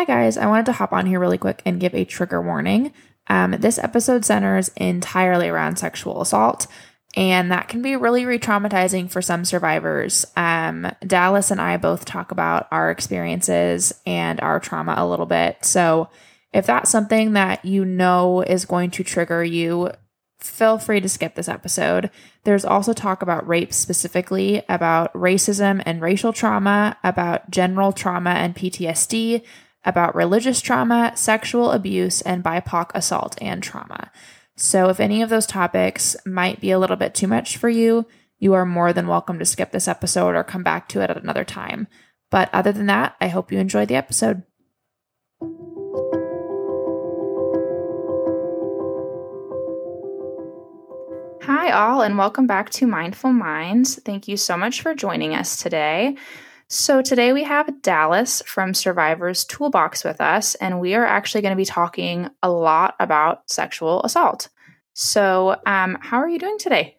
Hi guys, I wanted to hop on here really quick and give a trigger warning. This episode centers entirely around sexual assault, and that can be really re-traumatizing for some survivors. Dallas and I both talk about our experiences and our trauma a little bit. So if that's something that you know is going to trigger you, feel free to skip this episode. There's also talk about rape specifically, about racism and racial trauma, about general trauma and PTSD, about religious trauma, sexual abuse, and BIPOC assault and trauma. So if any of those topics might be a little bit too much for you, you are more than welcome to skip this episode or come back to it at another time. But other than that, I hope you enjoyed the episode. Hi all, and welcome back to Mindful Minds. Thank you so much for joining us today. So today we have Dallas from Survivor's Toolbox with us, and we are actually going to be talking a lot about sexual assault. So how are you doing today?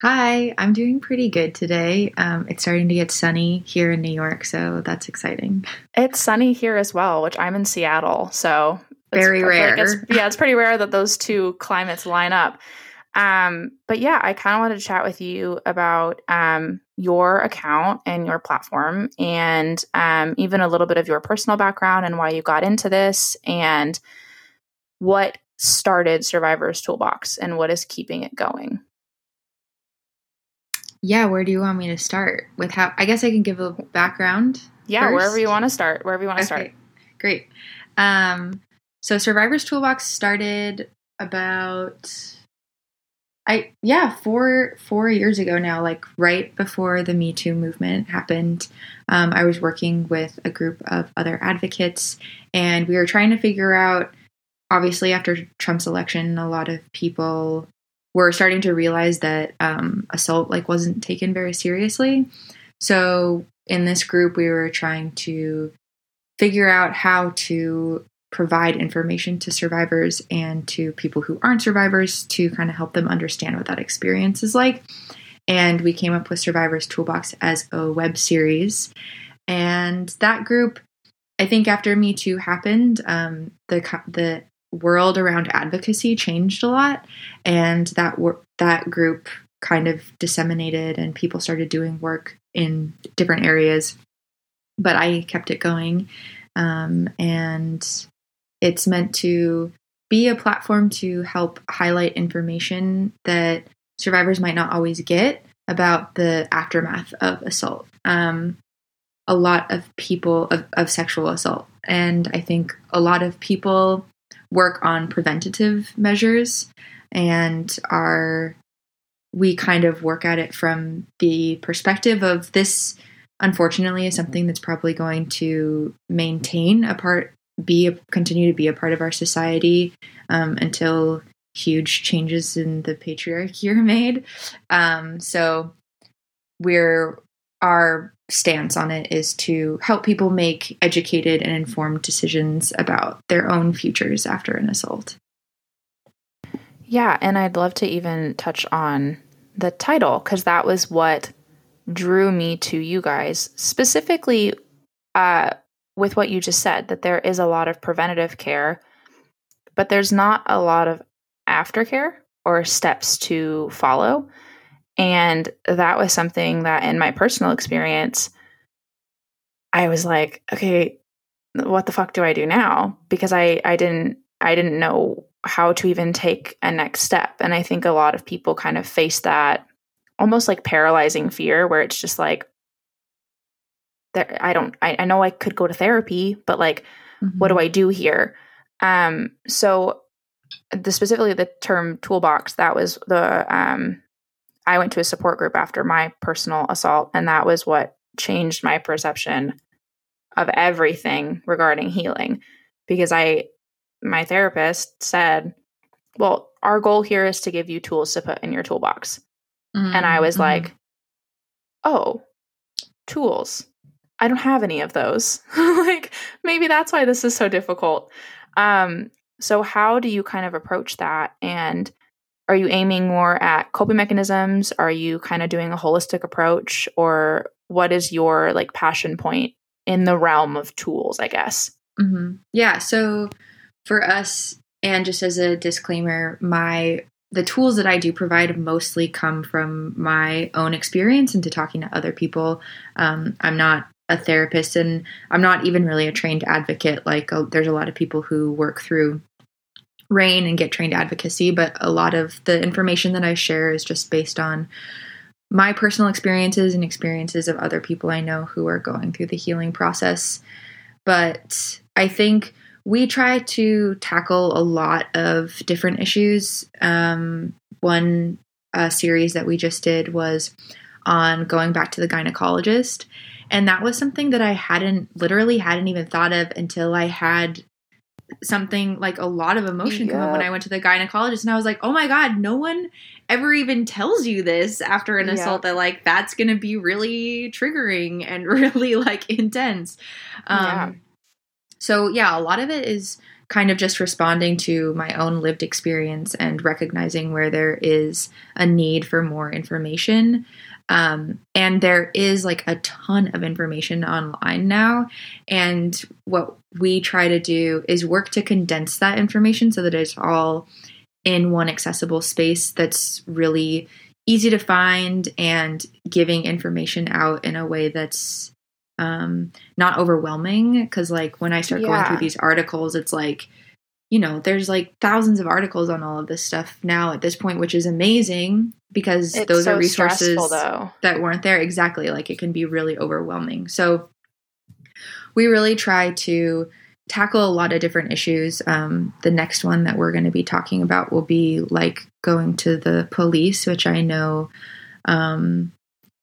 Hi, I'm doing pretty good today. It's starting to get sunny here in New York, so that's exciting. It's sunny here as well, which I'm in Seattle, so very rare. Like it's pretty rare that those two climates line up. But yeah, I kind of wanted to chat with you about your account and your platform, and even a little bit of your personal background and why you got into this, and what started Survivor's Toolbox and what is keeping it going. Yeah, where do you want me to start? With how? I guess I can give a background. Yeah, first. Wherever you want to start. Great. So Survivor's Toolbox started about 4 years ago now, like right before the Me Too movement happened. I was working with a group of other advocates, and we were trying to figure out, obviously after Trump's election, a lot of people were starting to realize that assault wasn't taken very seriously. So in this group, we were trying to figure out how to provide information to survivors and to people who aren't survivors to kind of help them understand what that experience is like. And we came up with Survivor's Toolbox as a web series. And that group, I think after Me Too happened, the world around advocacy changed a lot. And that group kind of disseminated, and people started doing work in different areas. But I kept it going. And it's meant to be a platform to help highlight information that survivors might not always get about the aftermath of assault. A lot of people of sexual assault. And I think a lot of people work on preventative measures, and we kind of work at it from the perspective of this, unfortunately, is something that's probably going to continue to be a part of our society until huge changes in the patriarchy are made. So our stance on it is to help people make educated and informed decisions about their own futures after an assault. Yeah, and I'd love to even touch on the title, because that was what drew me to you guys, specifically with what you just said, that there is a lot of preventative care, but there's not a lot of aftercare or steps to follow. And that was something that in my personal experience, I was like, okay, what the fuck do I do now? Because I didn't know how to even take a next step. And I think a lot of people kind of face that almost like paralyzing fear, where it's just like, I know I could go to therapy, but what do I do here? So specifically the term toolbox, that was I went to a support group after my personal assault, and that was what changed my perception of everything regarding healing. Because my therapist said, well, our goal here is to give you tools to put in your toolbox. And I was like, oh, tools. I don't have any of those. Maybe that's why this is so difficult. So how do you kind of approach that? And are you aiming more at coping mechanisms? Are you kind of doing a holistic approach? Or what is your passion point in the realm of tools, I guess? Mm-hmm. Yeah. So for us, and just as a disclaimer, the tools that I do provide mostly come from my own experience into talking to other people. I'm not a therapist, and I'm not even really a trained advocate. Like there's a lot of people who work through RAINN and get trained advocacy, but a lot of the information that I share is just based on my personal experiences and experiences of other people I know who are going through the healing process. But I think we try to tackle a lot of different issues. One series that we just did was on going back to the gynecologist. And that was something that I hadn't even thought of until I had something like a lot of emotion come up when I went to the gynecologist, and I was like, oh my God, no one ever even tells you this after an assault, that like that's going to be really triggering and really like intense. So yeah, a lot of it is kind of just responding to my own lived experience and recognizing where there is a need for more information. And there is like a ton of information online now. And what we try to do is work to condense that information so that it's all in one accessible space that's really easy to find, and giving information out in a way that's not overwhelming. Because like when I start going through these articles, it's like, you know, there's like thousands of articles on all of this stuff now at this point, which is amazing, because it's those so are resources that weren't there. Exactly. Like it can be really overwhelming. So we really try to tackle a lot of different issues. The next one that we're going to be talking about will be like going to the police, which I know,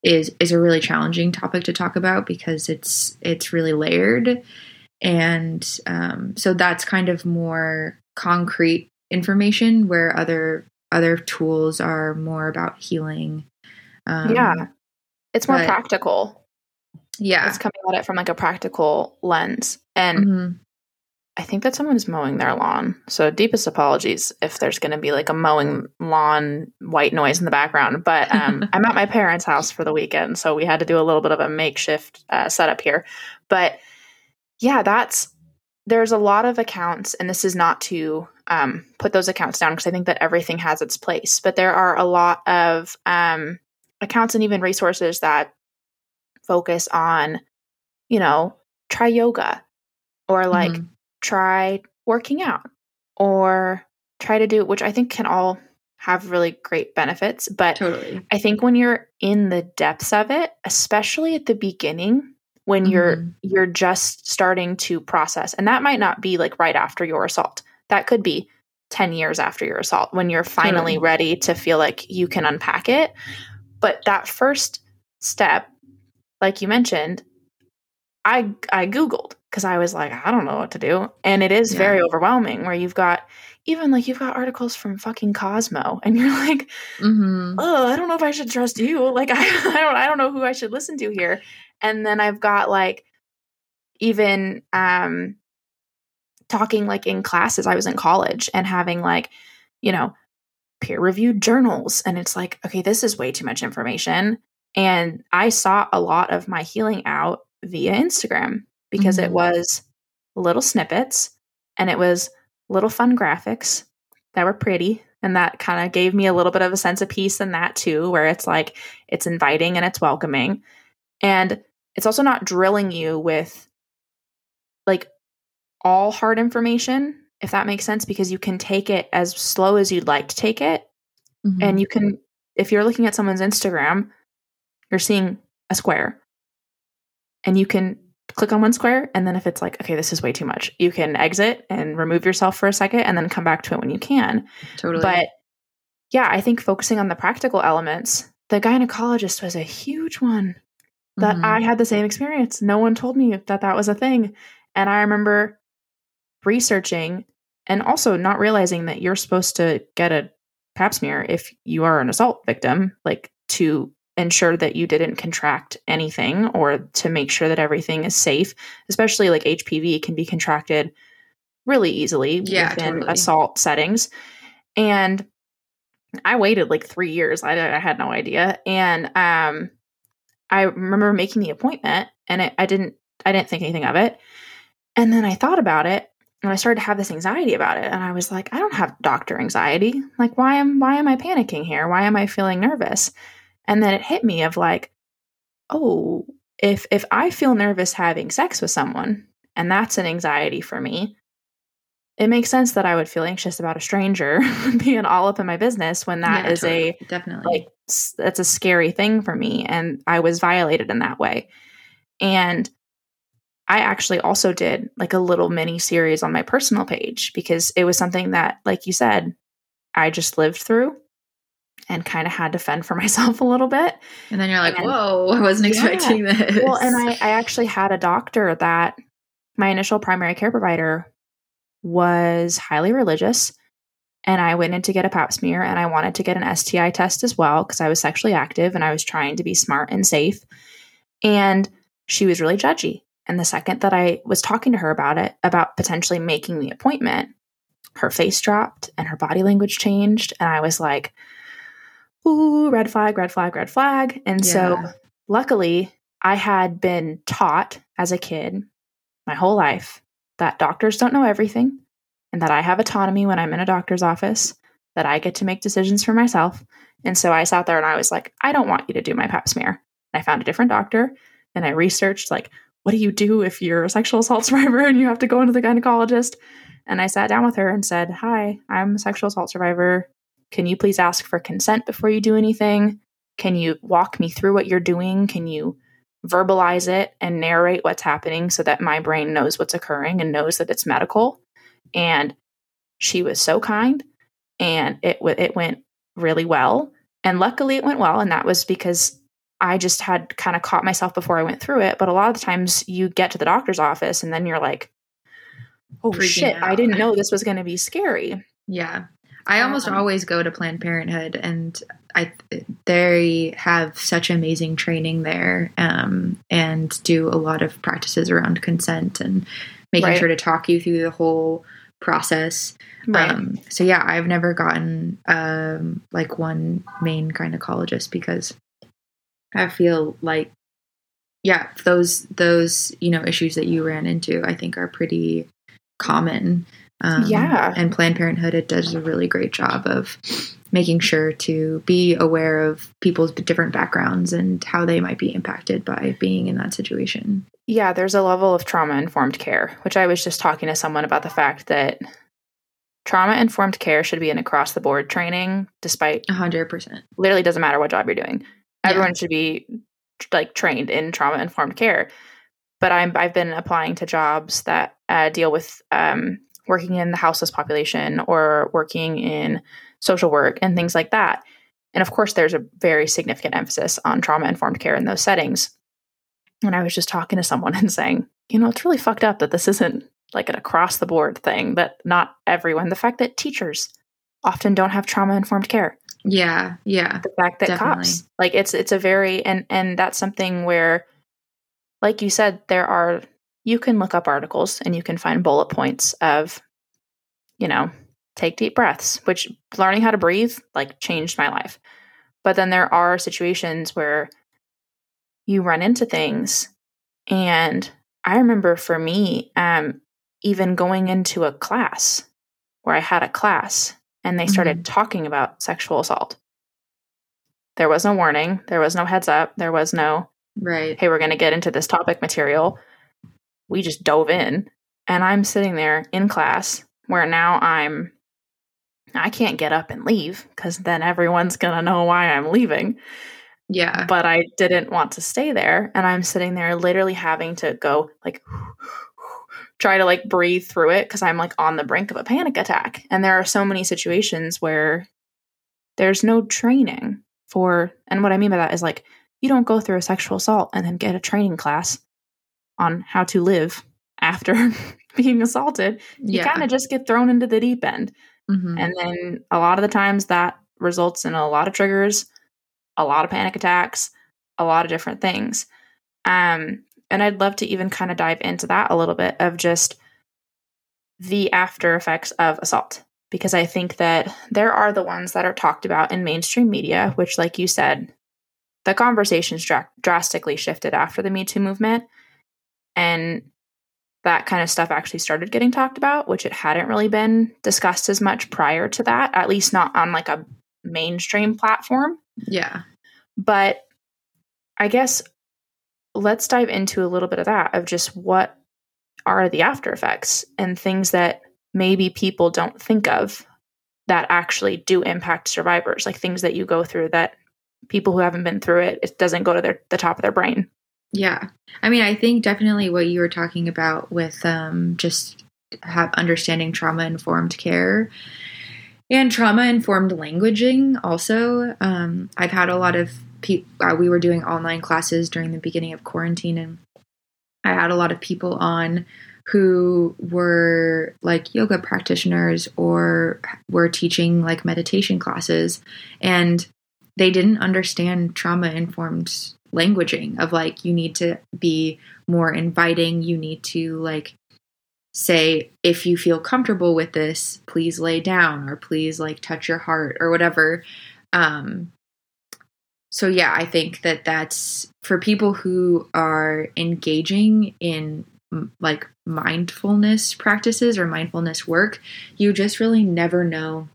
is a really challenging topic to talk about because it's really layered. And so that's kind of more concrete information, where other tools are more about healing. It's more practical. Yeah. It's coming at it from like a practical lens. And I think that someone's mowing their lawn. So deepest apologies if there's going to be like a mowing lawn white noise in the background. But I'm at my parents' house for the weekend, so we had to do a little bit of a makeshift setup here. But yeah, there's a lot of accounts, and this is not to put those accounts down, because I think that everything has its place. But there are a lot of accounts and even resources that focus on, you know, try yoga, or like try working out, or try to do, which I think can all have really great benefits. But totally. I think when you're in the depths of it, especially at the beginning, when you're just starting to process, and that might not be like right after your assault, that could be 10 years after your assault, when you're finally ready to feel like you can unpack it. But that first step, like you mentioned, I Googled, because I was like, I don't know what to do. And it is very overwhelming, where you've got articles from fucking Cosmo, and you're like, oh, I don't know if I should trust you. Like, I don't know who I should listen to here. And then I've got like even talking like in classes. I was in college and having like, you know, peer-reviewed journals. And it's like, okay, this is way too much information. And I sought a lot of my healing out via Instagram, because it was little snippets, and it was little fun graphics that were pretty. And that kind of gave me a little bit of a sense of peace in that too, where it's like, it's inviting and it's welcoming. And it's also not drilling you with like all hard information, if that makes sense, because you can take it as slow as you'd like to take it. And you can, if you're looking at someone's Instagram, you're seeing a square, and you can click on one square. And then if it's like, okay, this is way too much, you can exit and remove yourself for a second, and then come back to it when you can. Totally. But yeah, I think focusing on the practical elements, the gynecologist was a huge one that I had the same experience. No one told me that was a thing. And I remember researching and also not realizing that you're supposed to get a pap smear if you are an assault victim, like to ensure that you didn't contract anything, or to make sure that everything is safe, especially like HPV can be contracted really easily within assault settings. And I waited like 3 years. I had no idea. And I remember making the appointment, and I didn't I didn't think anything of it. And then I thought about it and I started to have this anxiety about it. And I was like, I don't have doctor anxiety. Like, why am I panicking here? Why am I feeling nervous? And then it hit me of like, oh, if I feel nervous having sex with someone, and that's an anxiety for me, it makes sense that I would feel anxious about a stranger being all up in my business when that is totally, definitely like, that's a scary thing for me. And I was violated in that way. And I actually also did like a little mini series on my personal page because it was something that, like you said, I just lived through and kind of had to fend for myself a little bit. And then you're like, whoa, I wasn't expecting this. Well, and I actually had a doctor that my initial primary care provider was highly religious, and I went in to get a pap smear and I wanted to get an STI test as well because I was sexually active and I was trying to be smart and safe. And she was really judgy. And the second that I was talking to her about it, about potentially making the appointment, her face dropped and her body language changed. And I was like, ooh, red flag, red flag, red flag. And so luckily I had been taught as a kid my whole life that doctors don't know everything and that I have autonomy when I'm in a doctor's office, that I get to make decisions for myself. And so I sat there and I was like, I don't want you to do my pap smear. And I found a different doctor and I researched, like, what do you do if you're a sexual assault survivor and you have to go into the gynecologist? And I sat down with her and said, hi, I'm a sexual assault survivor. Can you please ask for consent before you do anything? Can you walk me through what you're doing? Can you verbalize it and narrate what's happening so that my brain knows what's occurring and knows that it's medical? And she was so kind, and it went really well. And luckily it went well. And that was because I just had kind of caught myself before I went through it. But a lot of the times you get to the doctor's office and then you're like, oh, shit, I didn't know this was going to be scary. Yeah. I almost always go to Planned Parenthood, and they have such amazing training there, and do a lot of practices around consent and making sure to talk you through the whole process. Right. So yeah, I've never gotten like one main gynecologist because I feel like, yeah, those, you know, issues that you ran into, I think are pretty common. And Planned Parenthood, it does a really great job of making sure to be aware of people's different backgrounds and how they might be impacted by being in that situation. Yeah, there's a level of trauma-informed care, which I was just talking to someone about the fact that trauma-informed care should be an across-the-board training, despite 100%. Literally doesn't matter what job you're doing. Everyone should be like trained in trauma-informed care. But I've been applying to jobs that deal with working in the houseless population or working in social work and things like that. And of course, there's a very significant emphasis on trauma-informed care in those settings. And I was just talking to someone and saying, you know, it's really fucked up that this isn't like an across-the-board thing, that not everyone, the fact that teachers often don't have trauma-informed care. Yeah, yeah. The fact that cops, like it's a very, and that's something where, like you said, you can look up articles and you can find bullet points of, you know, take deep breaths, which learning how to breathe, like, changed my life. But then there are situations where you run into things. And I remember for me, even going into a class where I had a class and they started talking about sexual assault. There was no warning. There was no heads up. There was no, hey, we're going to get into this topic material. We just dove in, and I'm sitting there in class where now I can't get up and leave because then everyone's going to know why I'm leaving. Yeah. But I didn't want to stay there. And I'm sitting there literally having to go like, try to like breathe through it because I'm like on the brink of a panic attack. And there are so many situations where there's no training for, and what I mean by that is like, you don't go through a sexual assault and then get a training class on how to live after being assaulted. You kind of just get thrown into the deep end. And then a lot of the times that results in a lot of triggers, a lot of panic attacks, a lot of different things. And I'd love to even kind of dive into that a little bit of just the after effects of assault, because I think that there are the ones that are talked about in mainstream media, which, like you said, the conversations drastically shifted after the Me Too movement. And that kind of stuff actually started getting talked about, which it hadn't really been discussed as much prior to that, at least not on like a mainstream platform. Yeah. But I guess let's dive into a little bit of that, of just what are the after effects and things that maybe people don't think of that actually do impact survivors, like things that you go through that people who haven't been through it, it doesn't go to the top of their brain. Yeah. I mean, I think definitely what you were talking about with just have understanding trauma-informed care and trauma-informed languaging also. I've had a lot of people, we were doing online classes during the beginning of quarantine, and I had a lot of people on who were like yoga practitioners or were teaching like meditation classes, and they didn't understand trauma-informed languaging of like, you need to be more inviting. You need to like say, if you feel comfortable with this, please lay down, or please like touch your heart or whatever. So yeah, I think that that's for people who are engaging in like mindfulness practices or mindfulness work, you just really never know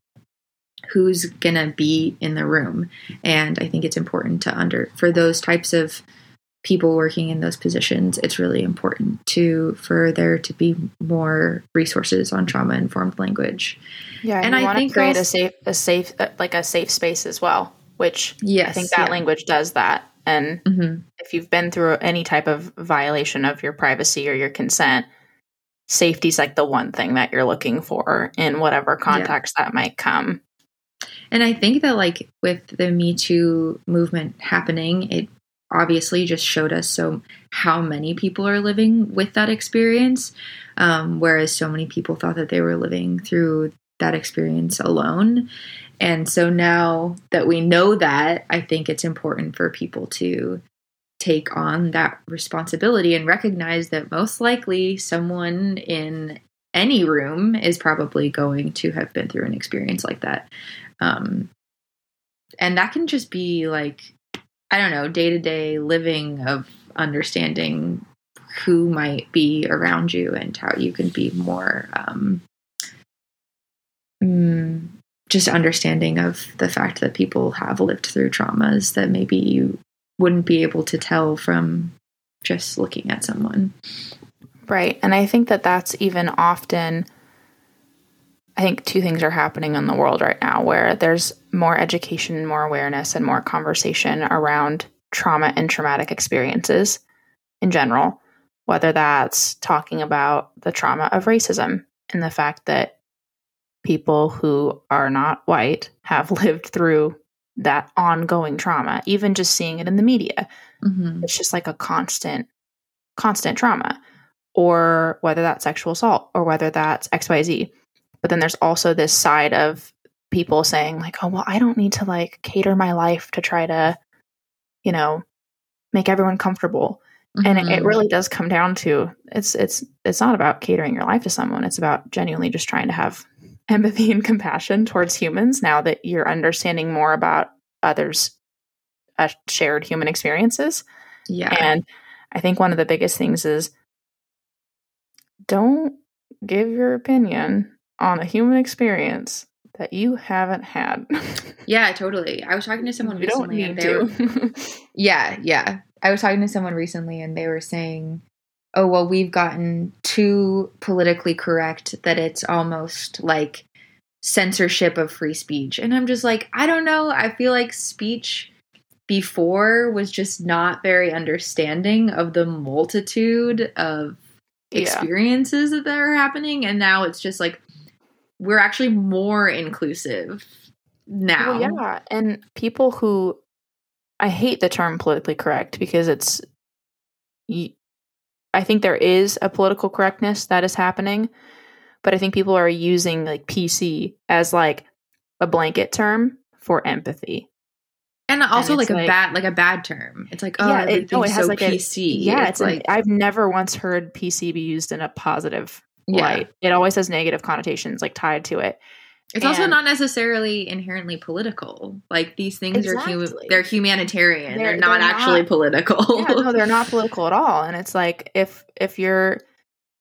who's going to be in the room. And I think it's important to for those types of people working in those positions, it's really important for there to be more resources on trauma-informed language. Yeah. And I think create a safe space as well, which yes, I think that language does that. And if you've been through any type of violation of your privacy or your consent, safety is like the one thing that you're looking for in whatever context that might come. And I think that like with the Me Too movement happening, it obviously just showed us how many people are living with that experience, whereas so many people thought that they were living through that experience alone. And so now that we know that, I think it's important for people to take on that responsibility and recognize that most likely someone in any room is probably going to have been through an experience like that. And that can just be like, I don't know, day-to-day living of understanding who might be around you and how you can be more just understanding of the fact that people have lived through traumas that maybe you wouldn't be able to tell from just looking at someone. Right. And I think that that's even often, I think two things are happening in the world right now where there's more education, more awareness, and more conversation around trauma and traumatic experiences in general, whether that's talking about the trauma of racism and the fact that people who are not white have lived through that ongoing trauma, even just seeing it in the media. It's just like a constant trauma. Or whether that's sexual assault, or whether that's XYZ. But then there's also this side of people saying like, oh, well, I don't need to like cater my life to try to, you know, make everyone comfortable. And it really does come down to, it's not about catering your life to someone. It's about genuinely just trying to have empathy and compassion towards humans now that you're understanding more about others' shared human experiences. Yeah. And I think one of the biggest things is, don't give your opinion on a human experience that you haven't had. Yeah, totally. I was talking to someone recently and they were I was talking to someone recently and they were saying, "Oh, well, we've gotten too politically correct that it's almost like censorship of free speech." And I'm just like, "I don't know. I feel like speech before was just not very understanding of the multitude of experiences that are happening, and now it's just like we're actually more inclusive now." Well, yeah, and people who, I hate the term politically correct because it's, I think there is a political correctness that is happening, but I think people are using like PC as like a blanket term for empathy. And also, and a bad term. It's like, oh, yeah, it has so like PC. It's like I've never once heard PC be used in a positive light. It always has negative connotations like tied to it. It's also not necessarily inherently political. Like, these things are they're humanitarian. They're not actually political. Yeah, no, they're not political at all. And it's like, if you're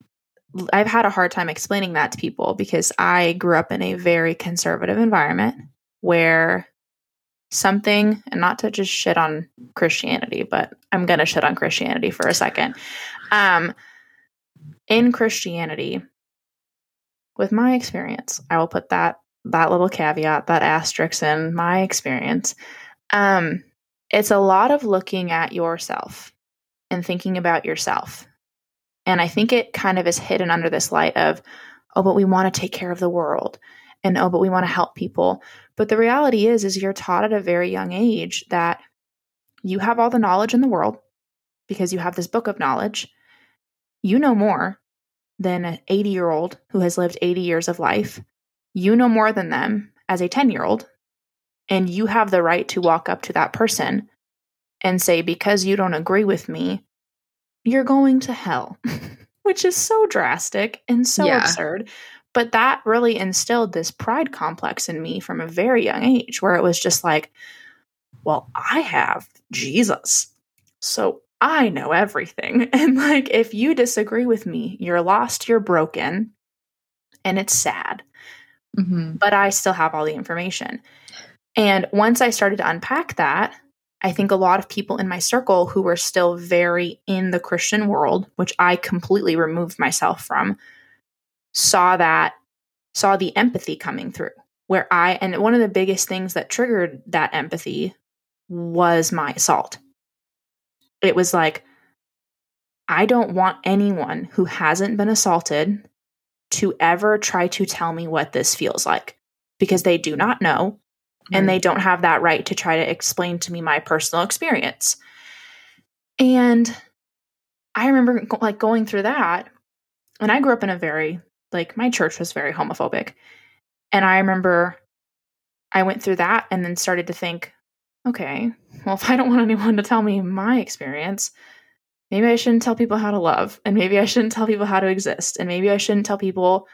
– I've had a hard time explaining that to people because I grew up in a very conservative environment where something – and not to just shit on Christianity, but I'm going to shit on Christianity for a second. In Christianity – with my experience, I will put that little caveat, that asterisk in my experience. It's a lot of looking at yourself and thinking about yourself. And I think it kind of is hidden under this light of, oh, but we want to take care of the world. And oh, but we want to help people. But the reality is you're taught at a very young age that you have all the knowledge in the world because you have this book of knowledge. You know more than an 80-year-old who has lived 80 years of life. You know more than them as a 10-year-old, and you have the right to walk up to that person and say, because you don't agree with me, you're going to hell, which is so drastic and so absurd. But that really instilled this pride complex in me from a very young age where it was just like, well, I have Jesus, so I know everything. And like, if you disagree with me, you're lost, you're broken, and it's sad. Mm-hmm. But I still have all the information. And once I started to unpack that, I think a lot of people in my circle who were still very in the Christian world, which I completely removed myself from, saw the empathy coming through. And one of the biggest things that triggered that empathy was my assault. It was like, I don't want anyone who hasn't been assaulted to ever try to tell me what this feels like, because they do not know, and they don't have that right to try to explain to me my personal experience. And I remember going through that, and I grew up in a very, my church was very homophobic. And I remember I went through that and then started to think, okay, well, if I don't want anyone to tell me my experience, maybe I shouldn't tell people how to love, and maybe I shouldn't tell people how to exist, and maybe I shouldn't tell people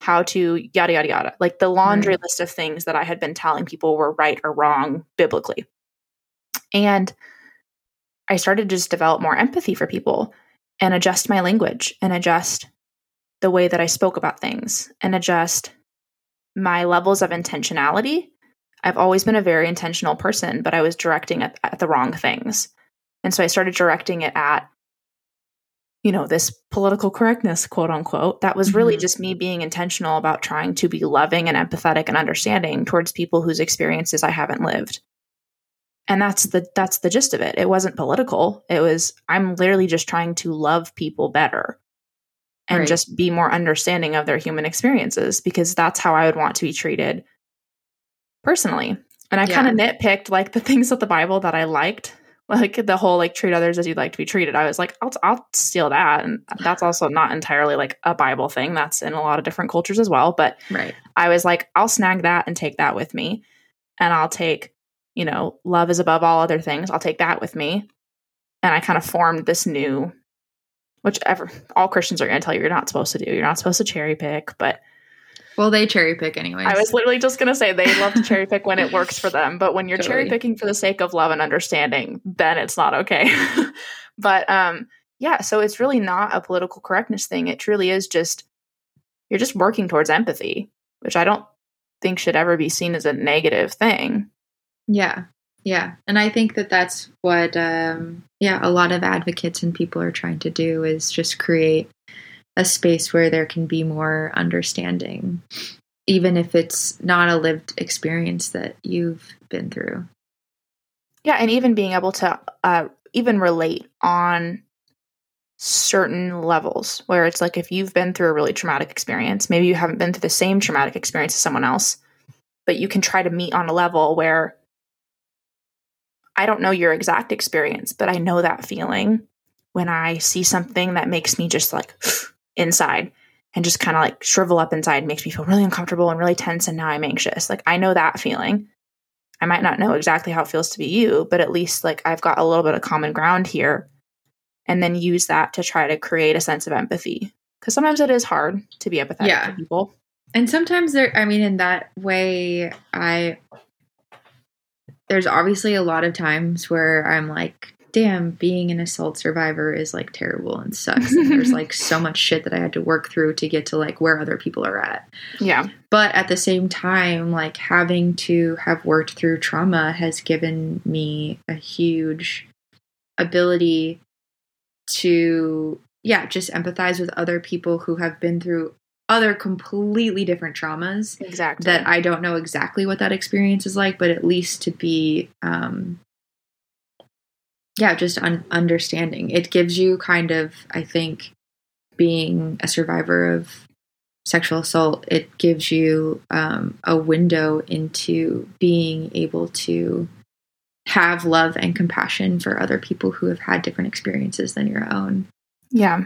how to yada, yada, yada. Like, the laundry list of things that I had been telling people were right or wrong biblically. And I started to just develop more empathy for people and adjust my language and adjust the way that I spoke about things and adjust my levels of intentionality. I've always been a very intentional person, but I was directing it at the wrong things. And so I started directing it at, this political correctness, quote unquote, that was really just me being intentional about trying to be loving and empathetic and understanding towards people whose experiences I haven't lived. And that's the gist of it. It wasn't political. It was, I'm literally just trying to love people better and just be more understanding of their human experiences, because that's how I would want to be treated personally. And I kind of nitpicked the things of the Bible that I liked, the whole treat others as you'd like to be treated. I was like, I'll steal that. And that's also not entirely a Bible thing. That's in a lot of different cultures as well. But I was like, I'll snag that and take that with me. And I'll take, love is above all other things. I'll take that with me. And I kind of formed this new, whichever all Christians are going to tell you you're not supposed to do. You're not supposed to cherry pick, but well, they cherry pick anyways. I was literally just going to say they love to cherry pick when it works for them. But when you're cherry picking for the sake of love and understanding, then it's not okay. But so it's really not a political correctness thing. It truly is just, you're just working towards empathy, which I don't think should ever be seen as a negative thing. Yeah. Yeah. And I think that that's what, a lot of advocates and people are trying to do, is just create a space where there can be more understanding, even if it's not a lived experience that you've been through. Yeah. And even being able to even relate on certain levels, where it's like, if you've been through a really traumatic experience, maybe you haven't been through the same traumatic experience as someone else, but you can try to meet on a level where I don't know your exact experience, but I know that feeling when I see something that makes me just inside and just kind of shrivel up inside and makes me feel really uncomfortable and really tense, and now I'm anxious. I know that feeling. I might not know exactly how it feels to be you, but at least I've got a little bit of common ground here, and then use that to try to create a sense of empathy, because sometimes it is hard to be empathetic to people. And sometimes there, I mean, in that way, there's obviously a lot of times where I'm like, damn, being an assault survivor is like terrible and sucks. And there's like so much shit that I had to work through to get to like where other people are at. Yeah. But at the same time, like having to have worked through trauma has given me a huge ability to, yeah, just empathize with other people who have been through other completely different traumas. Exactly. That I don't know exactly what that experience is like, but at least to be, understanding. It gives you kind of, I think, being a survivor of sexual assault, it gives you a window into being able to have love and compassion for other people who have had different experiences than your own. Yeah.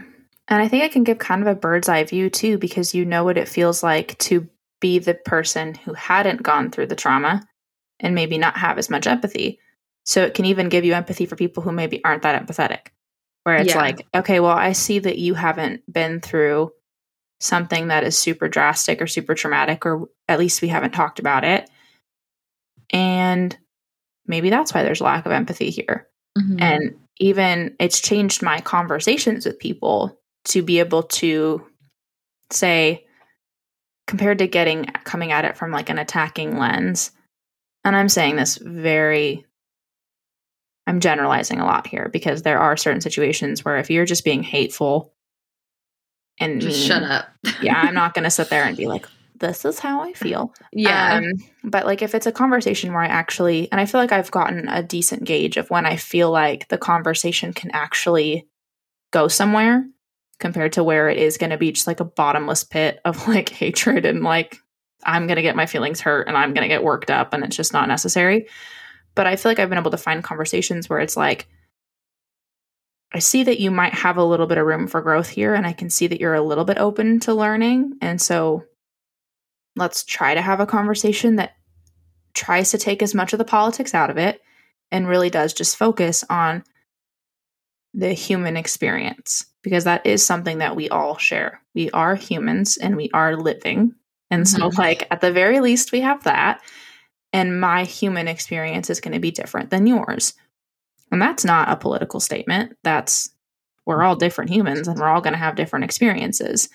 And I think it can give kind of a bird's eye view too, because you know what it feels like to be the person who hadn't gone through the trauma and maybe not have as much empathy. So it can even give you empathy for people who maybe aren't that empathetic, where it's like, okay, well, I see that you haven't been through something that is super drastic or super traumatic, or at least we haven't talked about it. And maybe that's why there's a lack of empathy here. Mm-hmm. And even it's changed my conversations with people to be able to say, compared to coming at it from like an attacking lens, and I'm saying this I'm generalizing a lot here, because there are certain situations where if you're just being hateful and just mean, shut up. Yeah, I'm not going to sit there and be like, this is how I feel. Yeah. But like if it's a conversation where I actually, and I feel like I've gotten a decent gauge of when I feel like the conversation can actually go somewhere, compared to where it is going to be just like a bottomless pit of like hatred and like, I'm going to get my feelings hurt and I'm going to get worked up and it's just not necessary. But I feel like I've been able to find conversations where it's like, I see that you might have a little bit of room for growth here, and I can see that you're a little bit open to learning. And so let's try to have a conversation that tries to take as much of the politics out of it and really does just focus on the human experience, because that is something that we all share. We are humans and we are living. And so like at the very least we have that, and my human experience is going to be different than yours. And that's not a political statement. That's, we're all different humans and we're all going to have different experiences.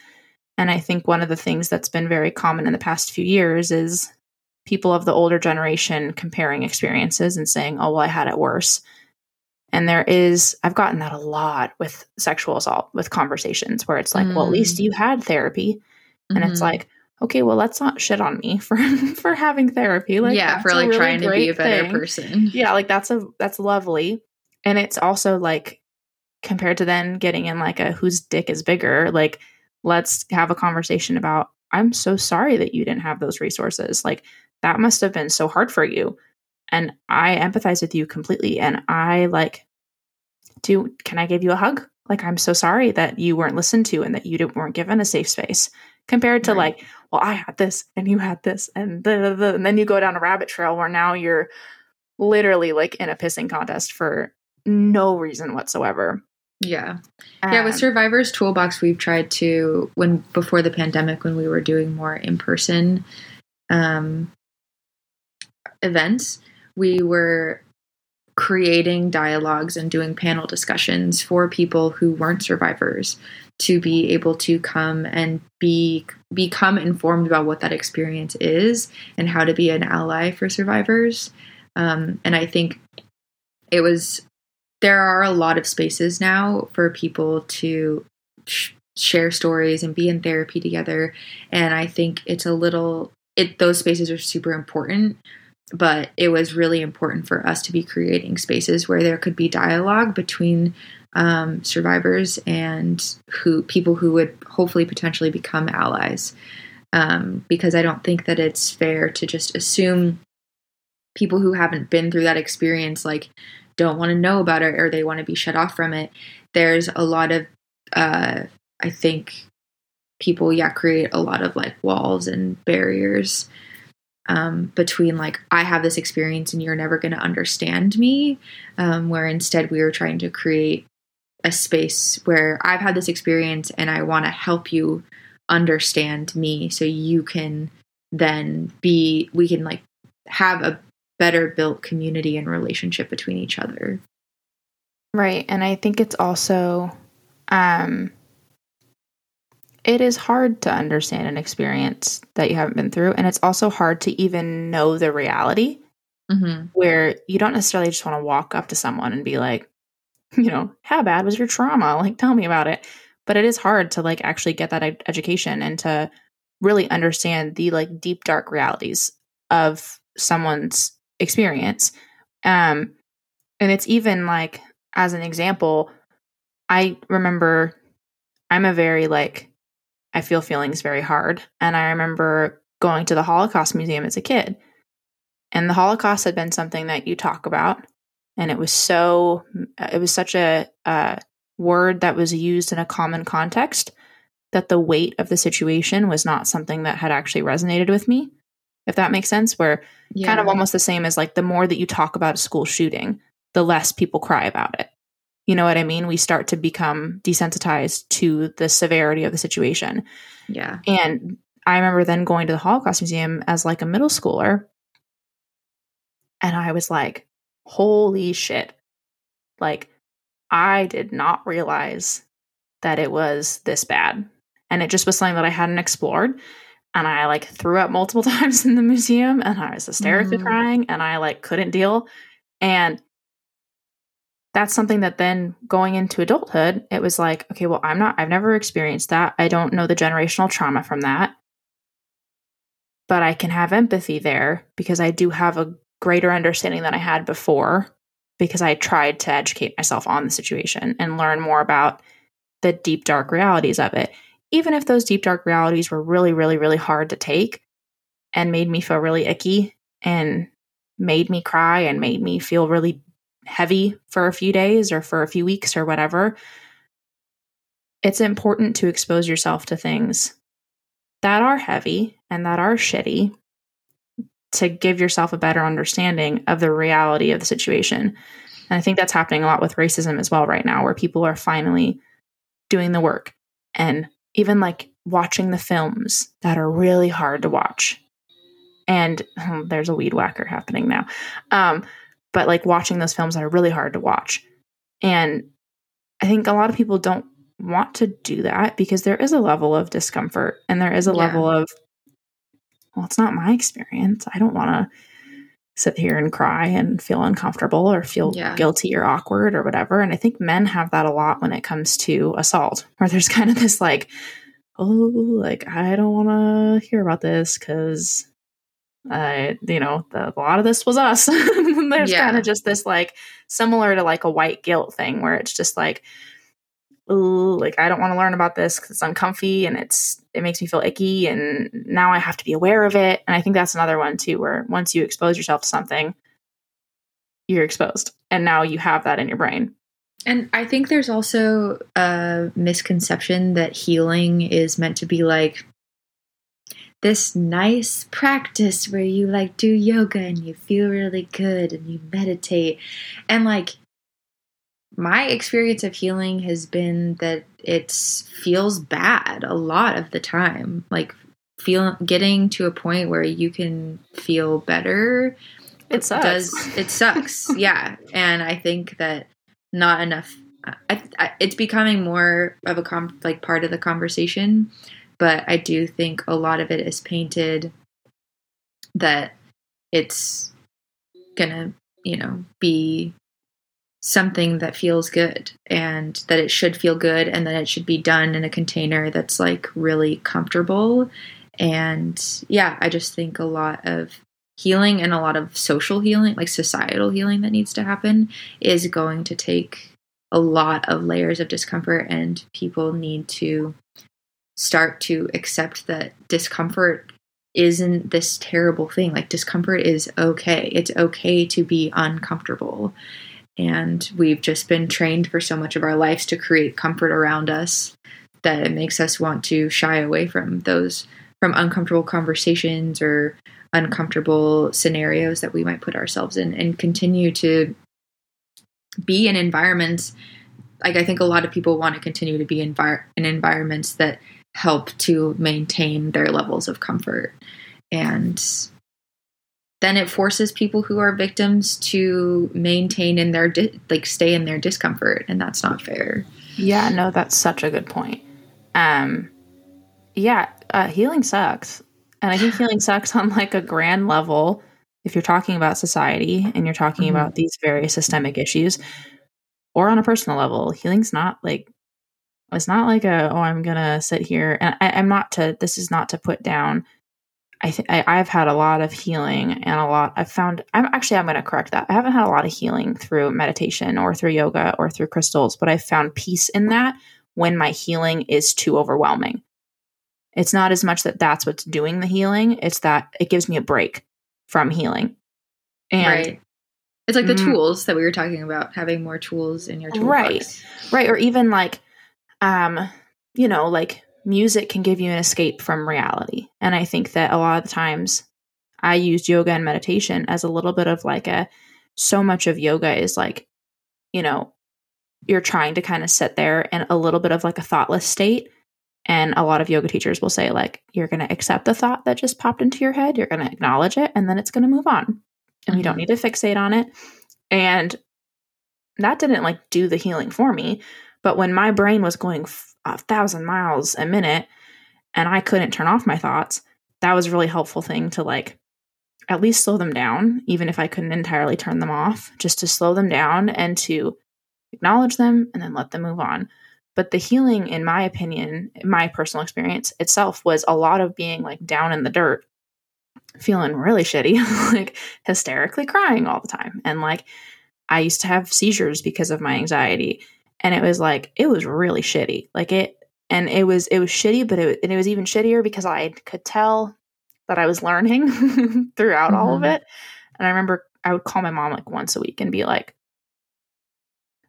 And I think one of the things that's been very common in the past few years is people of the older generation comparing experiences and saying, oh, well, I had it worse. And I've gotten that a lot with sexual assault, with conversations where it's like, well, at least you had therapy. And it's like, okay, well, let's not shit on me for having therapy. Like, yeah, for like really trying to be a better person. Yeah, like that's lovely. And it's also like, compared to then getting in like a whose dick is bigger, like let's have a conversation about, I'm so sorry that you didn't have those resources. Like that must have been so hard for you. And I empathize with you completely. And I like, can I give you a hug? Like, I'm so sorry that you weren't listened to and that you weren't given a safe space, compared to like, well, I had this and you had this and blah, blah, blah. And then you go down a rabbit trail where now you're literally like in a pissing contest for no reason whatsoever. Yeah. With Survivor's Toolbox, we've tried to, before the pandemic, when we were doing more in-person events, we were creating dialogues and doing panel discussions for people who weren't survivors to be able to come and become informed about what that experience is and how to be an ally for survivors. And I think there are a lot of spaces now for people to share stories and be in therapy together. And I think those spaces are super important, but it was really important for us to be creating spaces where there could be dialogue between survivors and people who would hopefully potentially become allies. Because I don't think that it's fair to just assume people who haven't been through that experience, like, don't want to know about it or they want to be shut off from it. There's a lot of, I think people, create a lot of like walls and barriers between like, I have this experience and you're never going to understand me, where instead we were trying to create a space where I've had this experience and I want to help you understand me, so you can then be, we can like have a better built community and relationship between each other. Right. And I think it's also, it is hard to understand an experience that you haven't been through. And it's also hard to even know the reality, mm-hmm. where you don't necessarily just want to walk up to someone and be like, you know, how bad was your trauma? Like, tell me about it. But it is hard to like actually get that education and to really understand the like deep, dark realities of someone's experience. And it's even like, as an example, I remember I'm a very like, I feel feelings very hard. And I remember going to the Holocaust Museum as a kid. And the Holocaust had been something that you talk about. And it was so, it was such a word that was used in a common context that the weight of the situation was not something that had actually resonated with me, if that makes sense, where yeah. kind of almost the same as like the more that you talk about a school shooting, the less people cry about it. You know what I mean? We start to become desensitized to the severity of the situation. Yeah. And I remember then going to the Holocaust Museum as like a middle schooler. And I was like, holy shit. Like, I did not realize that it was this bad. And it just was something that I hadn't explored. And I like threw up multiple times in the museum, and I was hysterically mm-hmm. crying, and I like couldn't deal. And that's something that then going into adulthood, it was like, okay, well, I've never experienced that. I don't know the generational trauma from that, but I can have empathy there because I do have a greater understanding than I had before because I tried to educate myself on the situation and learn more about the deep, dark realities of it. Even if those deep, dark realities were really, really, really hard to take and made me feel really icky and made me cry and made me feel really heavy for a few days or for a few weeks or whatever, it's important to expose yourself to things that are heavy and that are shitty to give yourself a better understanding of the reality of the situation. And I think that's happening a lot with racism as well right now, where people are finally doing the work and even like watching the films that are really hard to watch. And there's a weed whacker happening now. But like watching those films that are really hard to watch. And I think a lot of people don't want to do that because there is a level of discomfort and there is a level of, well, it's not my experience. I don't want to sit here and cry and feel uncomfortable or feel guilty or awkward or whatever. And I think men have that a lot when it comes to assault, where there's kind of this like, oh, like, I don't want to hear about this because you know, a lot of this was us. There's kind of just this like similar to like a white guilt thing where it's just like, ooh, like I don't want to learn about this because it's uncomfy and it makes me feel icky and now I have to be aware of it. And I think that's another one too, where once you expose yourself to something, you're exposed and now you have that in your brain. And I think there's also a misconception that healing is meant to be like this nice practice where you like do yoga and you feel really good and you meditate. And like my experience of healing has been that it feels bad a lot of the time. Like getting to a point where you can feel better. It sucks. It sucks. Yeah. And I think that not enough, it's becoming more of a like part of the conversation. But I do think a lot of it is painted that it's going to, you know, be something that feels good and that it should feel good and that it should be done in a container that's like really comfortable. And yeah, I just think a lot of healing and a lot of social healing, like societal healing that needs to happen is going to take a lot of layers of discomfort, and people need to start to accept that discomfort isn't this terrible thing. Like discomfort is okay. It's okay to be uncomfortable. And we've just been trained for so much of our lives to create comfort around us that it makes us want to shy away from those, from uncomfortable conversations or uncomfortable scenarios that we might put ourselves in, and continue to be in environments. Like I think a lot of people want to continue to be in environments that help to maintain their levels of comfort. And then it forces people who are victims to maintain in their, stay in their discomfort. And that's not fair. Yeah, no, that's such a good point. Healing sucks. And I think healing sucks on like a grand level. If you're talking about society and you're talking mm-hmm. about these very systemic issues, or on a personal level, healing's not like, it's not like a, oh, I'm going to sit here and this is not to put down. I've had a lot of healing and I'm going to correct that. I haven't had a lot of healing through meditation or through yoga or through crystals, but I found peace in that when my healing is too overwhelming. It's not as much that that's what's doing the healing. It's that it gives me a break from healing. And right. It's like the tools that we were talking about, having more tools in your toolbox. Right. Or even like, music can give you an escape from reality. And I think that a lot of the times I used yoga and meditation as a little bit of like so much of yoga is like, you're trying to kind of sit there in a little bit of like a thoughtless state. And a lot of yoga teachers will say like, you're going to accept the thought that just popped into your head. You're going to acknowledge it. And then it's going to move on. And we don't need to fixate on it. And that didn't like do the healing for me. But when my brain was going 1,000 miles a minute and I couldn't turn off my thoughts, that was a really helpful thing to like at least slow them down, even if I couldn't entirely turn them off, just to slow them down and to acknowledge them and then let them move on. But the healing, in my opinion, my personal experience itself was a lot of being like down in the dirt, feeling really shitty, like hysterically crying all the time. And like, I used to have seizures because of my anxiety. And it was really shitty. It was shitty, but it was even shittier because I could tell that I was learning throughout mm-hmm. all of it. And I remember I would call my mom like once a week and be like,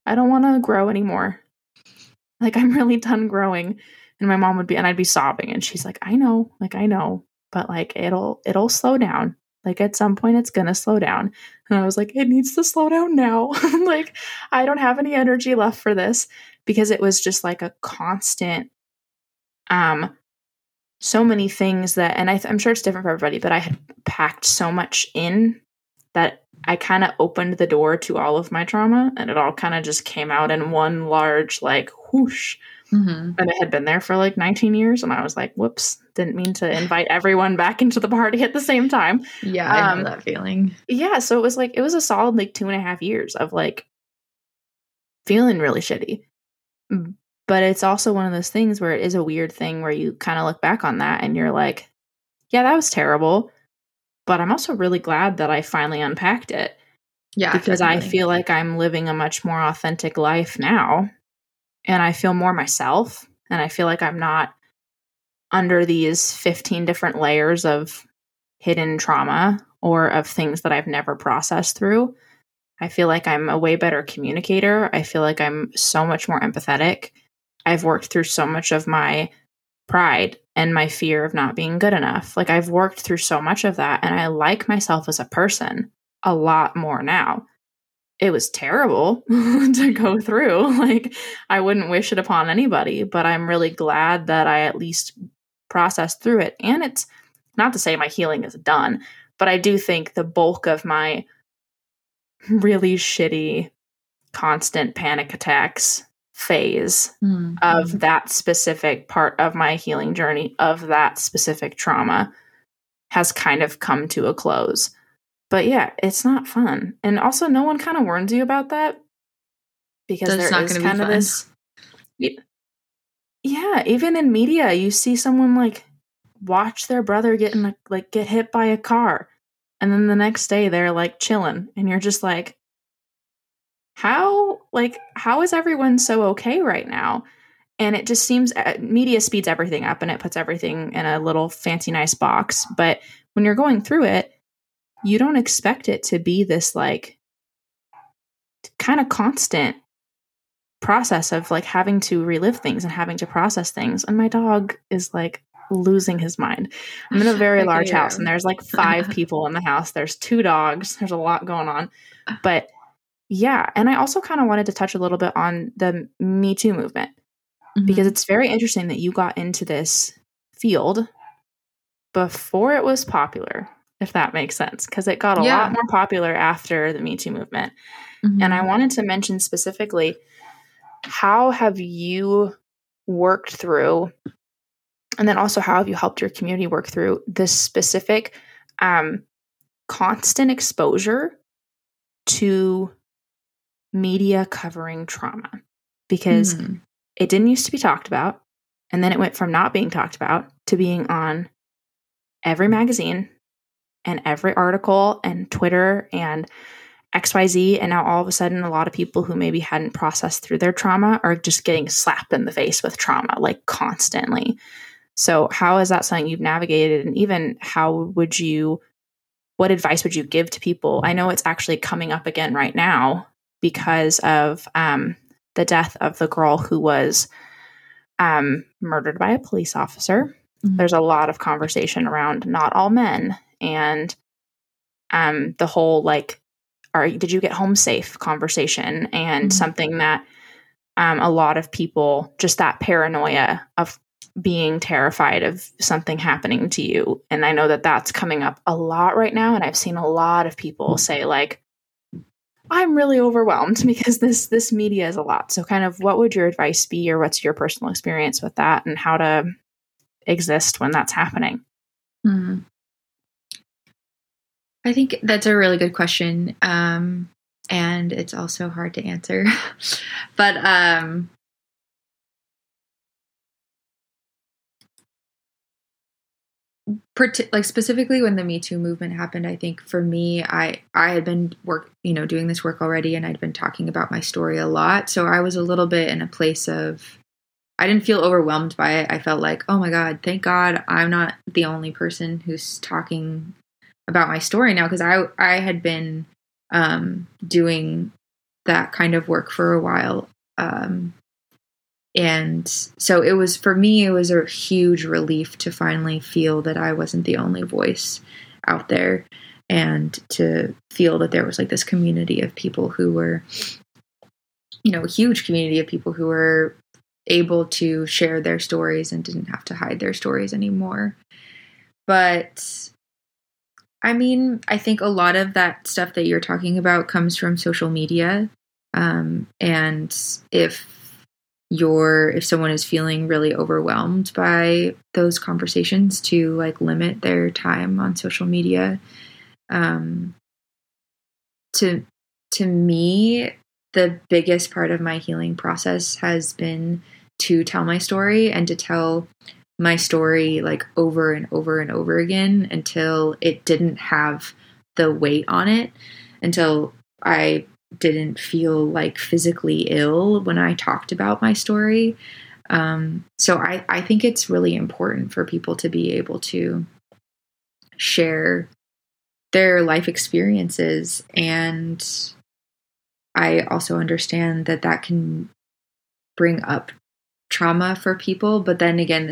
I don't want to grow anymore. Like, I'm really done growing. And my mom would be, and I'd be sobbing. And she's like, I know. But like, it'll slow down. Like at some point it's going to slow down. And I was like, it needs to slow down now. Like I don't have any energy left for this, because it was just like a constant, so many things that, and I'm sure it's different for everybody, but I had packed so much in that I kind of opened the door to all of my trauma, and it all kind of just came out in one large, like whoosh. Mm-hmm. And it had been there for like 19 years. And I was like, whoops, didn't mean to invite everyone back into the party at the same time. Yeah, I know that feeling. Yeah. So it was a solid like 2.5 years of like feeling really shitty. But it's also one of those things where it is a weird thing where you kind of look back on that and you're like, yeah, that was terrible. But I'm also really glad that I finally unpacked it. Yeah. Because definitely. I feel like I'm living a much more authentic life now. And I feel more myself, and I feel like I'm not under these 15 different layers of hidden trauma or of things that I've never processed through. I feel like I'm a way better communicator. I feel like I'm so much more empathetic. I've worked through so much of my pride and my fear of not being good enough. Like I've worked through so much of that, and I like myself as a person a lot more now. It was terrible to go through. Like I wouldn't wish it upon anybody, but I'm really glad that I at least processed through it. And it's not to say my healing is done, but I do think the bulk of my really shitty, constant panic attacks phase mm-hmm. of that specific part of my healing journey of that specific trauma has kind of come to a close. But yeah, it's not fun. And also no one kind of warns you about that, because that's there is kind of this. Yeah. Even in media, you see someone like watch their brother get hit by a car. And then the next day they're like chilling, and you're just like, how is everyone so okay right now? And it just seems media speeds everything up and it puts everything in a little fancy, nice box. But when you're going through it, you don't expect it to be this like kind of constant process of like having to relive things and having to process things. And my dog is like losing his mind. I'm in a very large house, and there's like 5 people in the house. There's 2 dogs. There's a lot going on. But yeah. And I also kind of wanted to touch a little bit on the Me Too movement, mm-hmm. because it's very interesting that you got into this field before it was popular, if that makes sense, because it got a lot more popular after the Me Too movement. Mm-hmm. And I wanted to mention specifically, how have you worked through, and then also how have you helped your community work through this specific constant exposure to media covering trauma? Because mm-hmm. it didn't used to be talked about, and then it went from not being talked about to being on every magazine and every article and Twitter and XYZ. And now all of a sudden, a lot of people who maybe hadn't processed through their trauma are just getting slapped in the face with trauma, like, constantly. So how is that something you've navigated? And even what advice would you give to people? I know it's actually coming up again right now because of the death of the girl who was murdered by a police officer. Mm-hmm. There's a lot of conversation around not all men, and the whole, like, did you get home safe conversation, and mm-hmm. something that a lot of people, just that paranoia of being terrified of something happening to you. And I know that that's coming up a lot right now. And I've seen a lot of people say, like, I'm really overwhelmed because this media is a lot. So kind of what would your advice be, or what's your personal experience with that, and how to exist when that's happening? Mm-hmm. I think that's a really good question. And it's also hard to answer, but, specifically when the Me Too movement happened, I think for me, I had been doing this work already, and I'd been talking about my story a lot. So I was a little bit in a place of, I didn't feel overwhelmed by it. I felt like, oh my God, thank God I'm not the only person who's talking about my story now. Cause I had been doing that kind of work for a while. And so it was, for me, it was a huge relief to finally feel that I wasn't the only voice out there, and to feel that there was, like, this community of people who were, a huge community of people who were able to share their stories and didn't have to hide their stories anymore. But I mean, I think a lot of that stuff that you're talking about comes from social media. And if someone is feeling really overwhelmed by those conversations, to, like, limit their time on social media. To me, the biggest part of my healing process has been to tell my story, and to tell my story, like, over and over and over again until it didn't have the weight on it, until I didn't feel, like, physically ill when I talked about my story. So I think it's really important for people to be able to share their life experiences. And I also understand that that can bring up trauma for people. But then again,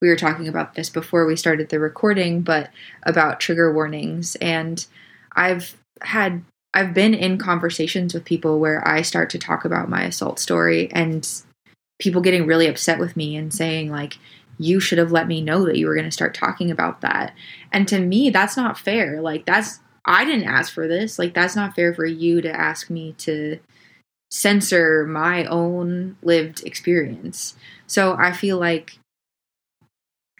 we were talking about this before we started the recording, but about trigger warnings. And I've been in conversations with people where I start to talk about my assault story, and people getting really upset with me and saying, like, you should have let me know that you were going to start talking about that. And to me, that's not fair. Like, I didn't ask for this. Like, that's not fair for you to ask me to censor my own lived experience. So I feel like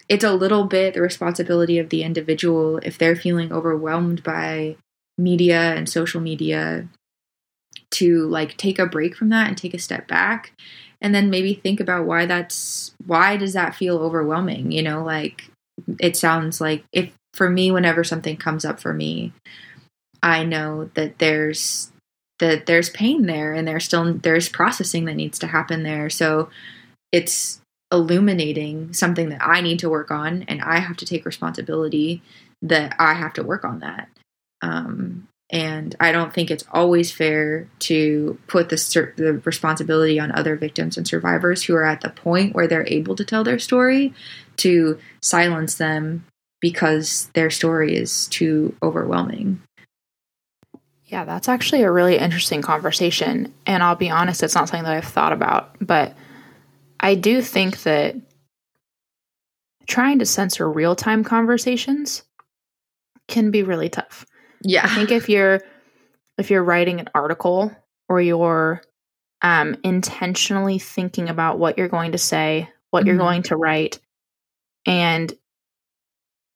it's a little bit the responsibility of the individual, if they're feeling overwhelmed by media and social media, to, like, take a break from that and take a step back, and then maybe think about why does that feel overwhelming? Like, it sounds like, if for me, whenever something comes up for me, I know that there's pain there, and there's processing that needs to happen there. So it's illuminating something that I need to work on, and I have to take responsibility that I have to work on that. And I don't think it's always fair to put the responsibility on other victims and survivors who are at the point where they're able to tell their story, to silence them because their story is too overwhelming. Yeah, that's actually a really interesting conversation. And I'll be honest, it's not something that I've thought about, but I do think that trying to censor real-time conversations can be really tough. Yeah. I think if you're writing an article or you're intentionally thinking about what you're going to say, what mm-hmm. you're going to write, and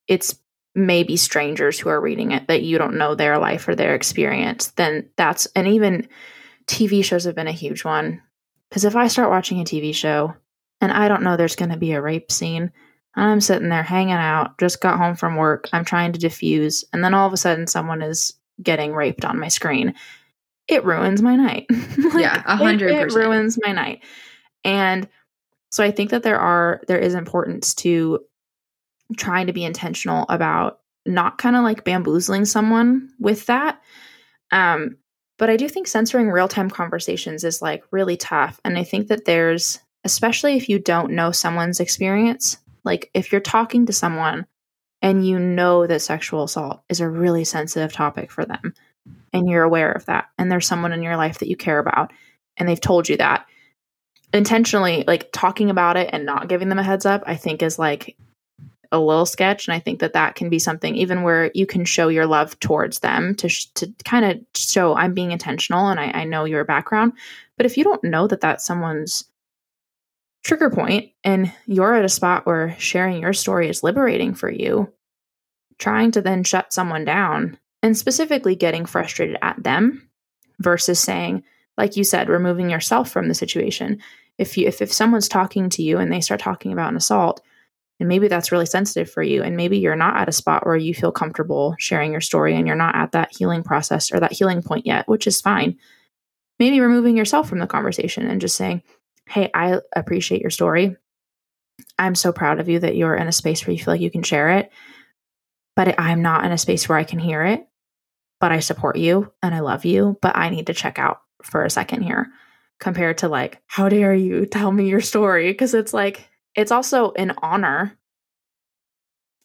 it's maybe strangers who are reading it that you don't know their life or their experience, then that's, and even TV shows have been a huge one. Because if I start watching a TV show and I don't know there's going to be a rape scene, I'm sitting there hanging out, just got home from work, I'm trying to diffuse, and then all of a sudden someone is getting raped on my screen. It ruins my night. Like, yeah, 100%. It ruins my night. And so I think that there is importance to trying to be intentional about not kind of like bamboozling someone with that. But I do think censoring real-time conversations is like really tough. And I think that there's, especially if you don't know someone's experience, like if you're talking to someone and you know that sexual assault is a really sensitive topic for them and you're aware of that and there's someone in your life that you care about and they've told you that, intentionally like talking about it and not giving them a heads up, I think is like a little sketch. And I think that that can be something even where you can show your love towards them to kind of show I'm being intentional and I know your background. But if you don't know that that's someone's trigger point and you're at a spot where sharing your story is liberating for you, trying to then shut someone down and specifically getting frustrated at them versus saying, like you said, removing yourself from the situation. If someone's talking to you and they start talking about an assault, and maybe that's really sensitive for you, and maybe you're not at a spot where you feel comfortable sharing your story and you're not at that healing process or that healing point yet, which is fine. Maybe removing yourself from the conversation and just saying, hey, I appreciate your story. I'm so proud of you that you're in a space where you feel like you can share it, but I'm not in a space where I can hear it, but I support you and I love you, but I need to check out for a second here, compared to like, how dare you tell me your story? Because it's like, it's also an honor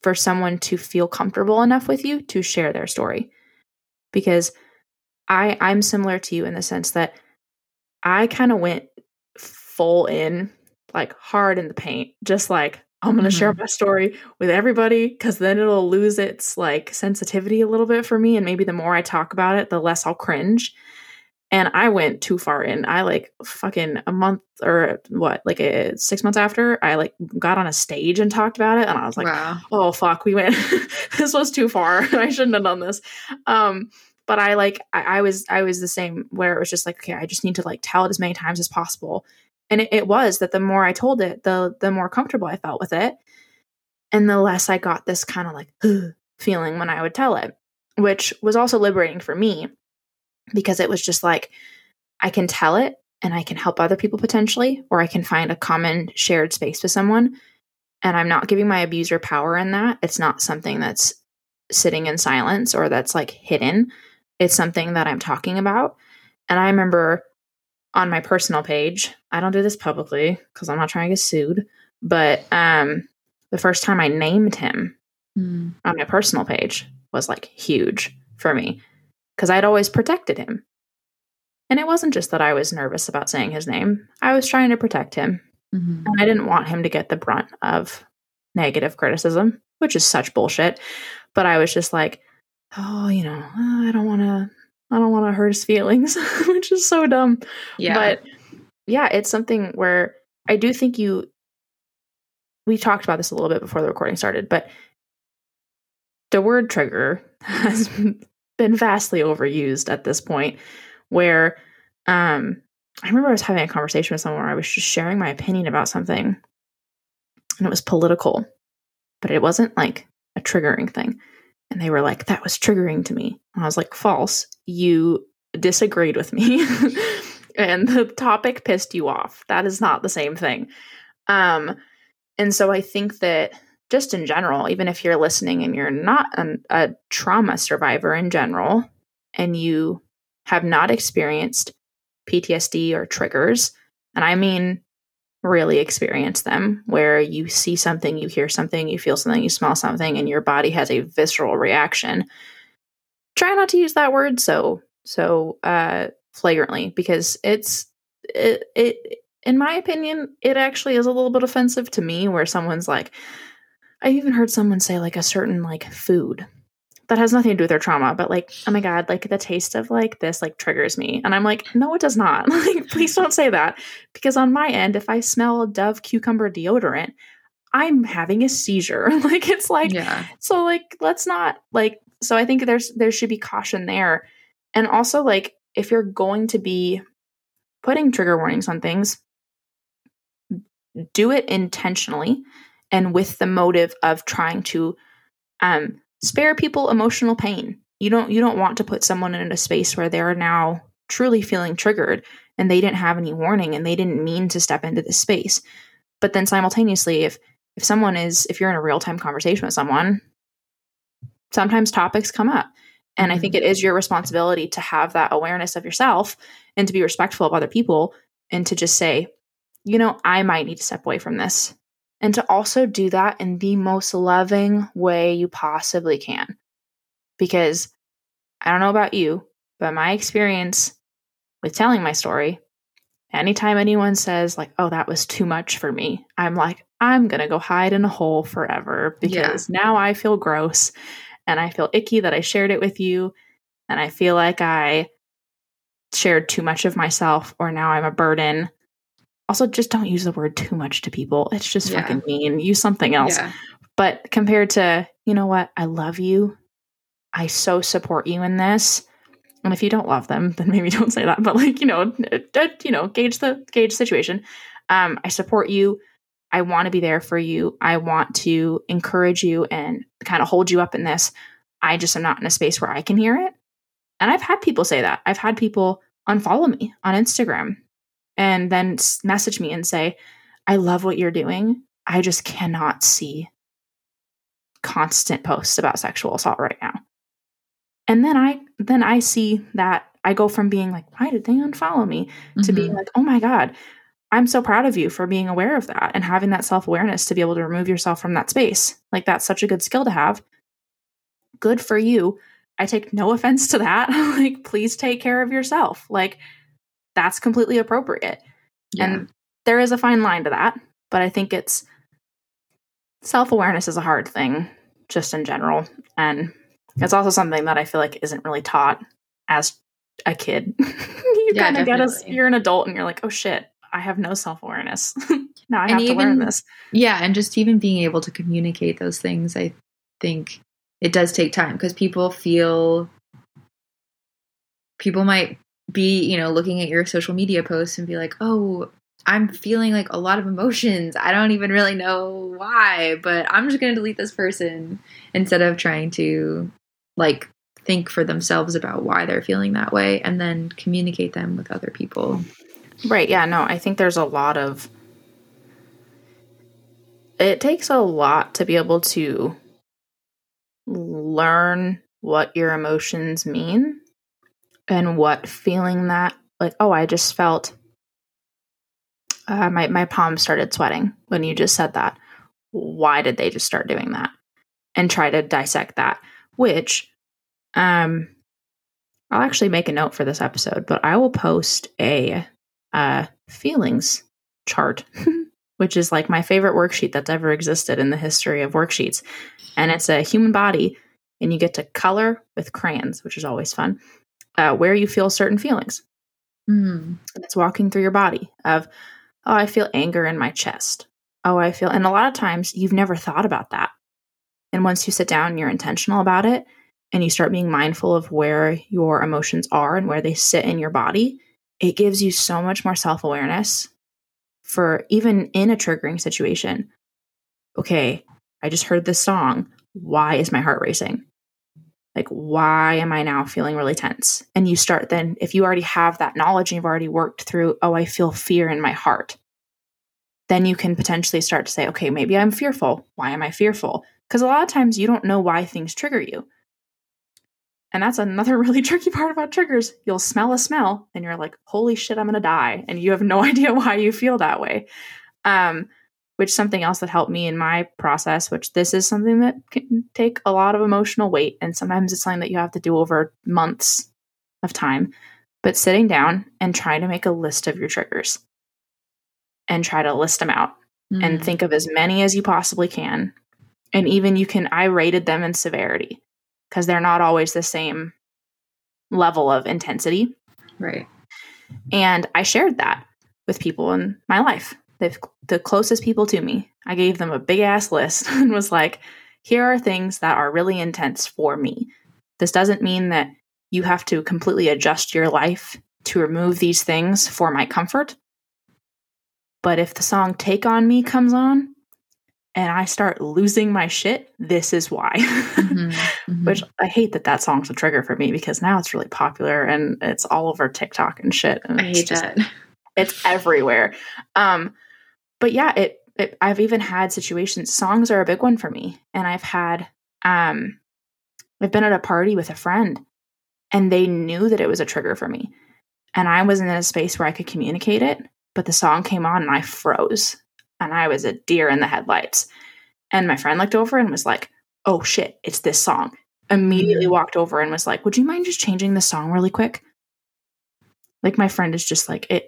for someone to feel comfortable enough with you to share their story. Because I'm similar to you in the sense that I kind of went full in, like hard in the paint, just like, I'm going to mm-hmm. share my story with everybody, because then it'll lose its like sensitivity a little bit for me. And maybe the more I talk about it, the less I'll cringe. And I went too far in. I like fucking a month or what, like 6 months after, I like got on a stage and talked about it. And I was like, wow. Oh, fuck, we went, this was too far. I shouldn't have done this. But I was the same, where it was just like, okay, I just need to like tell it as many times as possible. And it was that the more I told it, the more comfortable I felt with it. And the less I got this kind of like feeling when I would tell it, which was also liberating for me. Because it was just like, I can tell it and I can help other people potentially, or I can find a common shared space with someone. And I'm not giving my abuser power in that. It's not something that's sitting in silence or that's like hidden. It's something that I'm talking about. And I remember on my personal page, I don't do this publicly because I'm not trying to get sued, but the first time I named him on my personal page was like huge for me. Because I'd always protected him. And it wasn't just that I was nervous about saying his name. I was trying to protect him. Mm-hmm. And I didn't want him to get the brunt of negative criticism, which is such bullshit. But I was just like, oh, you know, I don't want to hurt his feelings, which is so dumb. Yeah. But yeah, it's something where I do think we talked about this a little bit before the recording started, but the word trigger has been vastly overused at this point, where I remember I was having a conversation with someone where I was just sharing my opinion about something, and it was political, but it wasn't like a triggering thing. And they were like, that was triggering to me. And I was like, false, you disagreed with me and the topic pissed you off. That is not the same thing. And so I think that just in general, even if you're listening and you're not a trauma survivor in general, and you have not experienced PTSD or triggers, and I mean really experience them, where you see something, you hear something, you feel something, you smell something, and your body has a visceral reaction, try not to use that word so flagrantly, because it's it in my opinion, it actually is a little bit offensive to me where someone's like, I even heard someone say like a certain like food that has nothing to do with their trauma, but like, oh my God, like the taste of like this, like triggers me. And I'm like, no, it does not. Like, please don't say that. Because on my end, if I smell Dove cucumber deodorant, I'm having a seizure. Like, it's like, yeah. So like, let's not like, so I think there should be caution there. And also like, if you're going to be putting trigger warnings on things, do it intentionally and with the motive of trying to, spare people emotional pain. You don't want to put someone in a space where they're now truly feeling triggered and they didn't have any warning and they didn't mean to step into this space. But then simultaneously, if you're in a real-time conversation with someone, sometimes topics come up. And I think it is your responsibility to have that awareness of yourself and to be respectful of other people and to just say, you know, I might need to step away from this. And to also do that in the most loving way you possibly can. Because I don't know about you, but my experience with telling my story, anytime anyone says like, oh, that was too much for me, I'm like, I'm going to go hide in a hole forever because now I feel gross and I feel icky that I shared it with you. And I feel like I shared too much of myself or now I'm a burden. Also, just don't use the word too much to people. It's just fucking mean. Use something else. Yeah. But compared to, you know what? I love you. I so support you in this. And if you don't love them, then maybe don't say that. But like, gauge the situation. I support you. I want to be there for you. I want to encourage you and kind of hold you up in this. I just am not in a space where I can hear it. And I've had people say that. I've had people unfollow me on Instagram and then message me and say, I love what you're doing. I just cannot see constant posts about sexual assault right now. And then I see that I go from being like, why did they unfollow me? To being like, oh my God, I'm so proud of you for being aware of that and having that self-awareness to be able to remove yourself from that space. Like, that's such a good skill to have. Good for you. I take no offense to that. Like, please take care of yourself. Like, that's completely appropriate. Yeah. And there is a fine line to that, but I think it's self-awareness is a hard thing just in general. And it's also something that I feel like isn't really taught as a kid. You're an adult and you're like, oh shit, I have no self-awareness. Now I have to learn this. Yeah. And just even being able to communicate those things, I think it does take time because people might be, looking at your social media posts and be like, oh, I'm feeling like a lot of emotions. I don't even really know why, but I'm just going to delete this person instead of trying to like think for themselves about why they're feeling that way and then communicate them with other people. Right. Yeah. No, I think there's it takes a lot to be able to learn what your emotions mean. And what feeling that, like, oh, I just felt my palms started sweating when you just said that. Why did they just start doing that? And try to dissect that, which I'll actually make a note for this episode, but I will post a feelings chart, which is like my favorite worksheet that's ever existed in the history of worksheets. And it's a human body, and you get to color with crayons, which is always fun. Where you feel certain feelings. It's walking through your body of, oh, I feel anger in my chest. Oh, I feel, and a lot of times you've never thought about that. And once you sit down and you're intentional about it and you start being mindful of where your emotions are and where they sit in your body, it gives you so much more self-awareness for even in a triggering situation. Okay, I just heard this song. Why is my heart racing? Like, why am I now feeling really tense? And you start then, if you already have that knowledge and you've already worked through, oh, I feel fear in my heart, then you can potentially start to say, okay, maybe I'm fearful. Why am I fearful? Because a lot of times you don't know why things trigger you. And that's another really tricky part about triggers. You'll smell a smell and you're like, holy shit, I'm going to die. And you have no idea why you feel that way. Which something else that helped me in my process, which this is something that can take a lot of emotional weight. And sometimes it's something that you have to do over months of time, but sitting down and trying to make a list of your triggers and try to list them out and think of as many as you possibly can. And even you can, I rated them in severity because they're not always the same level of intensity. Right. And I shared that with people in my life, the closest people to me. I gave them a big ass list and was like, here are things that are really intense for me. This doesn't mean that you have to completely adjust your life to remove these things for my comfort. But if the song Take On Me comes on and I start losing my shit, this is why. Which I hate that song's a trigger for me because now it's really popular and it's all over TikTok and shit. And I hate that. It's everywhere. But yeah, I've even had situations. Songs are a big one for me. And I've had, I've been at a party with a friend and they knew that it was a trigger for me. And I wasn't in a space where I could communicate it, but the song came on and I froze and I was a deer in the headlights. And my friend looked over and was like, oh shit, it's this song. Immediately walked over and was like, would you mind just changing the song really quick? Like my friend is just like, is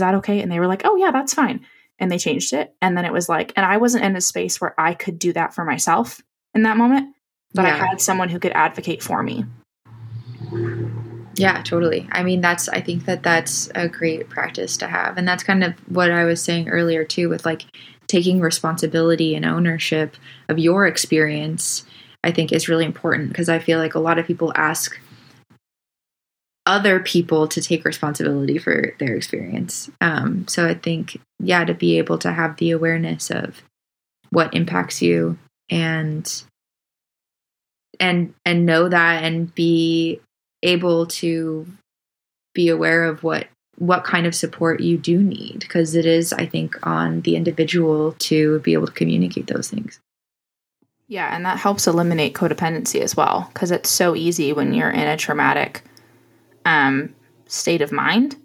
that okay? And they were like, oh yeah, that's fine. And they changed it. And then it was like, and I wasn't in a space where I could do that for myself in that moment, but I had someone who could advocate for me. Yeah, totally. I mean, I think that's a great practice to have. And that's kind of what I was saying earlier too, with like taking responsibility and ownership of your experience, I think is really important because I feel like a lot of people ask other people to take responsibility for their experience. So I think, to be able to have the awareness of what impacts you and know that and be able to be aware of what kind of support you do need, because it is, I think, on the individual to be able to communicate those things. Yeah, and that helps eliminate codependency as well, because it's so easy when you're in a traumatic state of mind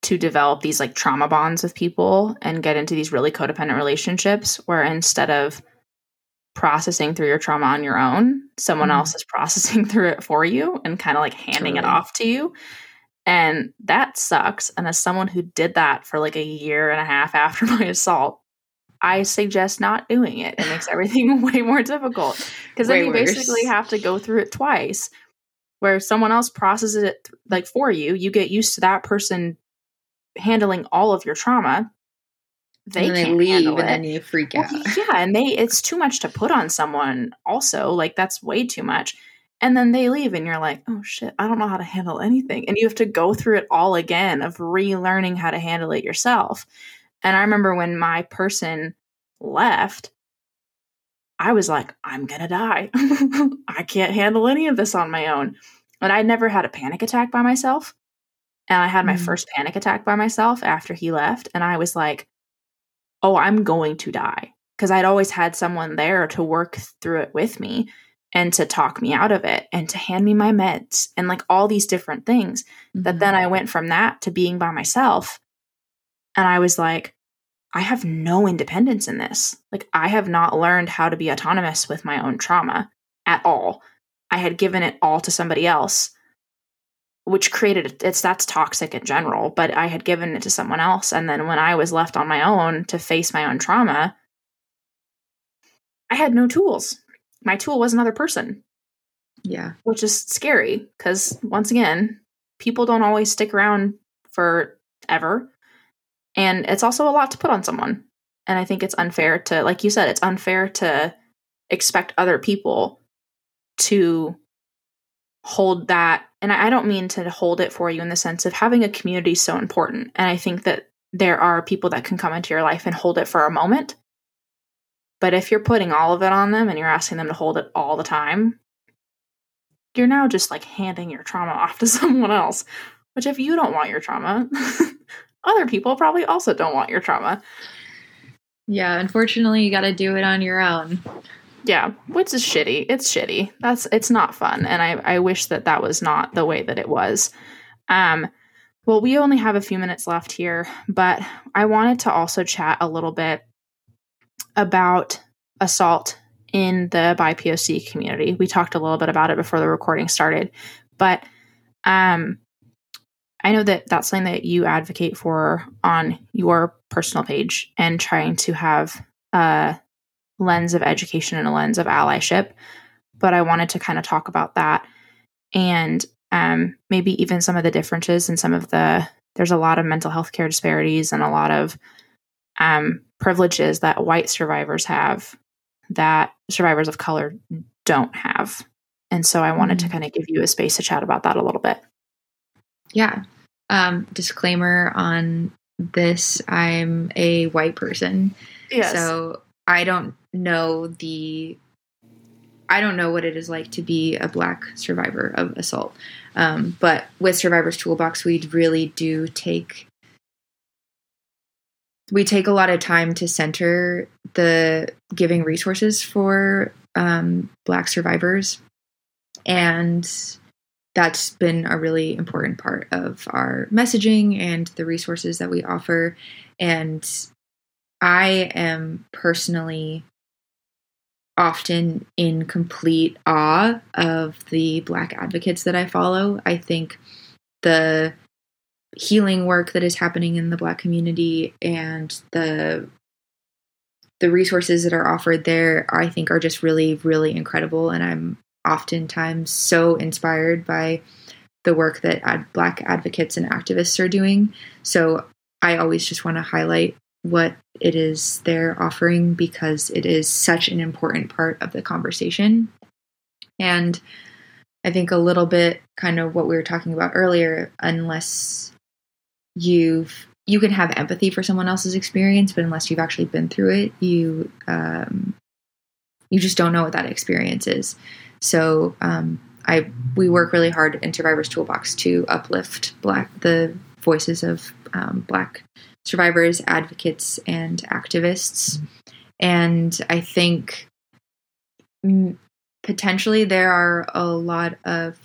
to develop these like trauma bonds with people and get into these really codependent relationships where instead of processing through your trauma on your own, someone else is processing through it for you and kind of like handing it off to you. And that sucks. And as someone who did that for like a year and a half after my assault, I suggest not doing it. It makes everything way more difficult because then you basically have to go through it twice where someone else processes it like for you. You get used to that person handling all of your trauma. They leave and then you freak out. Yeah. And it's too much to put on someone also. Like that's way too much. And then they leave and you're like, oh shit, I don't know how to handle anything. And you have to go through it all again of relearning how to handle it yourself. And I remember when my person left, I was like, I'm going to die. I can't handle any of this on my own. And I never had a panic attack by myself. And I had my first panic attack by myself after he left. And I was like, oh, I'm going to die. Because I'd always had someone there to work through it with me and to talk me out of it and to hand me my meds and like all these different things that then I went from that to being by myself. And I was like, I have no independence in this. Like I have not learned how to be autonomous with my own trauma at all. I had given it all to somebody else, which created, that's toxic in general, but I had given it to someone else. And then when I was left on my own to face my own trauma, I had no tools. My tool was another person. Yeah. Which is scary because once again, people don't always stick around forever. And it's also a lot to put on someone. And I think it's unfair to, like you said, it's unfair to expect other people to hold that. And I don't mean to hold it for you in the sense of having a community is so important. And I think that there are people that can come into your life and hold it for a moment. But if you're putting all of it on them and you're asking them to hold it all the time, you're now just like handing your trauma off to someone else, which if you don't want your trauma, other people probably also don't want your trauma. Yeah. Unfortunately, you got to do it on your own. Yeah. Which is shitty. It's shitty. It's not fun. And I wish that was not the way that it was. Well, we only have a few minutes left here, but I wanted to also chat a little bit about assault in the BIPOC community. We talked a little bit about it before the recording started, but I know that that's something that you advocate for on your personal page and trying to have a lens of education and a lens of allyship, but I wanted to kind of talk about that and maybe even some of the differences and some of the, there's a lot of mental health care disparities and a lot of privileges that white survivors have that survivors of color don't have. And so I wanted to kind of give you a space to chat about that a little bit. Yeah. Disclaimer on this, I'm a white person. Yes. So I don't know what it is like to be a Black survivor of assault. But with Survivor's Toolbox, we really do take a lot of time to center the giving resources for Black survivors. And that's been a really important part of our messaging and the resources that we offer. And I am personally often in complete awe of the Black advocates that I follow. I think the healing work that is happening in the Black community and the resources that are offered there, I think are just really, really incredible. And I'm oftentimes so inspired by the work that Black advocates and activists are doing. So I always just want to highlight what it is they're offering because it is such an important part of the conversation. And I think a little bit kind of what we were talking about earlier, unless you can have empathy for someone else's experience, but unless you've actually been through it, you just don't know what that experience is. So we work really hard in Survivor's Toolbox to uplift the voices of Black survivors, advocates, and activists. And I think potentially there are a lot of